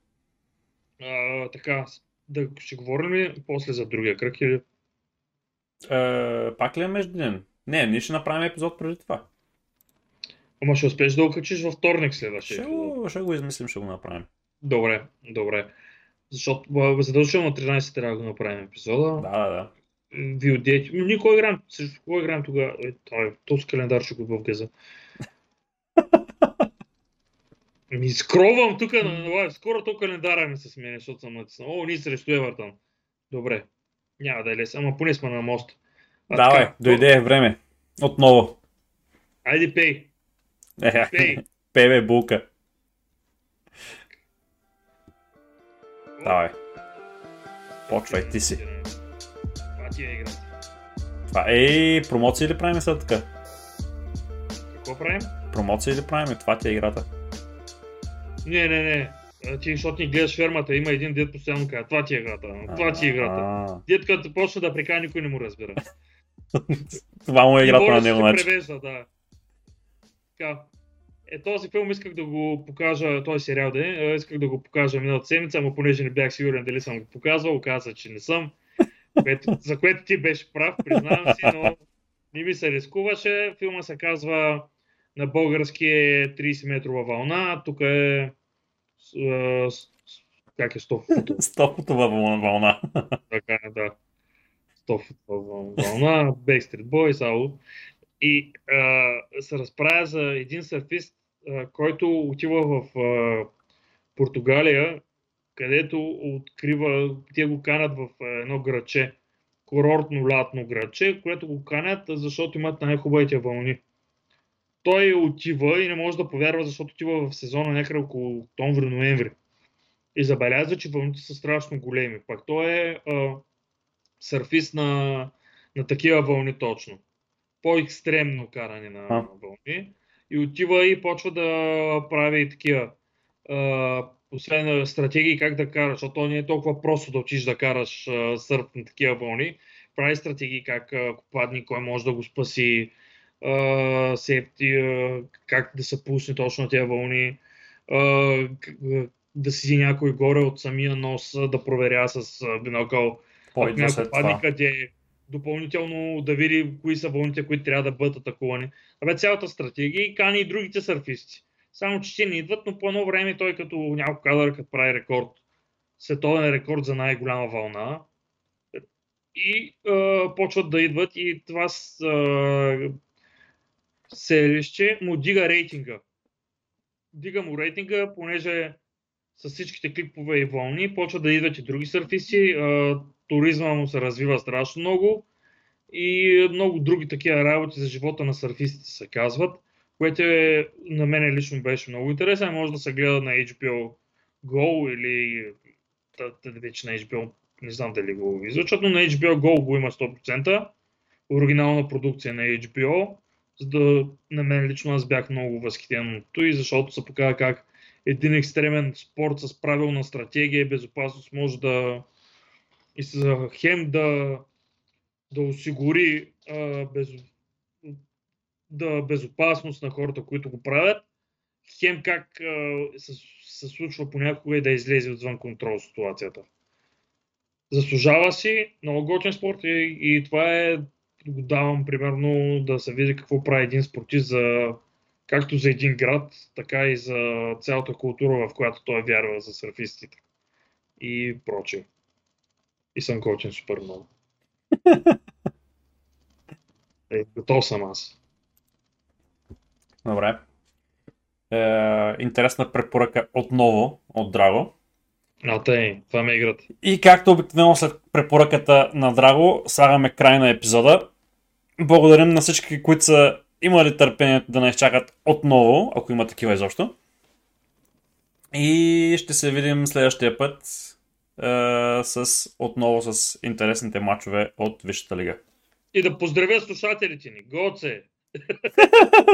А, така, да ще говорим ли после за другия кръг или... А, пак ли е междинен? Не, ние ще направим епизод преди това. Ама ще успеш да го качиш във вторник следващия. Ще, ще го измислим, ще го направим. Добре, добре. Защото задължително на тринайсет трябва да го направим епизода. Да, да. Виодети. Ние кой играем? Също кой играем тогава? Този календар ще го въвгеза. Ми скровам тук, скоро то календара ми се сменя, защото съм натиснал. О, ние срещу Евертън. Добре. Няма да е лесно, ама поне сме на мост. А, давай, така, дойде е време. Отново. Айде пей. Еха, пей. Пей бе, булка. Давай. Почвай, ти си. Това ти е играта. Това е промоция ли правим сега така? Какво правим? Промоция ли правим? Това ти е играта. Не, не, не. Ти, защото ни гледаш фермата, има един дед постоянно казва, това ти е играта, това ти е играта. Дед като почне да прекара, никой не му разбира. Това му е играта на него начин. Превежда, да. Така. Е, този филм исках да го покажа, този сериал да е, исках да го покажа миналата седмица, но понеже не бях сигурен дали съм го показвал, оказа, че не съм. Което, за което ти беше прав, признавам си, но не ми се рискуваше. Филма се казва на български е трийсет метрова вълна, тук е как е сто футова? сто футова вълна. Така, да. сто футова вълна, Backstreet Boys, ау. И а, се разправя за един сърфист, а, който отива в а, Португалия, където открива, те го канят в а, едно градче, курортно лятно градче, което го канят, защото имат най-хубавите вълни. Той отива и не може да повярва, защото отива в сезона някъде около октомври-ноември. И забелязва, че вълните са страшно големи. Пак той е а, сърфист на, на такива вълни точно. По-екстремно каране на, на вълни. И отива и почва да прави и такива а, стратегии как да караш. Защото не е толкова просто да отиш да караш а, сърф на такива вълни. Прави стратегии как ако падне, кой може да го спаси. Uh, safety, uh, как да се пусне точно на тези вълни, uh, да седи някой горе от самия нос, да проверя с бинокъл, ако някой падне къде, допълнително да види кои са вълните, които трябва да бъдат атакувани. Абе цялата стратегия и кани и другите сърфисти. Само че те не идват, но по едно време той като някой кадър като прави рекорд, световен рекорд за най-голяма вълна. И uh, почват да идват и това с... Uh, селище му дига рейтинга. Дига му рейтинга, понеже с всичките клипове и вълни почват да идват и други сърфисти, туризма му се развива страшно много и много други такива работи за живота на сърфистите се казват, което е, на мен лично беше много интересен, може да се гледа на Ейч Би О Go или вече на Ейч Би О, не знам дали го излъчат, но на Ейч Би О Go го има сто процента, оригинална продукция на Ейч Би О. За да, на мен лично аз бях много възхитен от той, защото се показва как един екстремен спорт с правилна стратегия и безопасност може да и с хем да, да осигури а, без, да, безопасност на хората, които го правят. Хем как а, се, се случва понякога и да излезе отвън контрол ситуацията. Заслужава си много готин спорт и, и това е го давам, примерно, да се види какво прави един спортист за, както за един град, така и за цялата култура, в която той вярва за сърфистите и прочее. И съм готин супер много. Е, готов съм аз. Добре. Е, интересна препоръка отново от Драго. А тъй, това ме играта. И както обикновено след препоръката на Драго, слагаме край на епизода. Благодарим на всички, които са имали търпението да не изчакат отново, ако има такива изобщо. И ще се видим следващия път а, с, отново с интересните матчове от Висшата лига. И да поздравя слушателите ни. Гоце!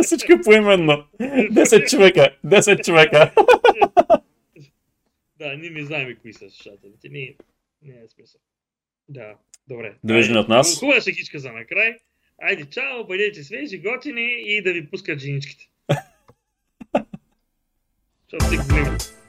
Всички поименно. десет човека. десет човека. Да, ние не знаем кои са слушателите. Ние... Не е смисъл. Да, добре. Довиждане от нас. Хубава шегичка за накрай. Айде, чао, бъдете свежи, готини и да ви пускат женичките. Защото си големи.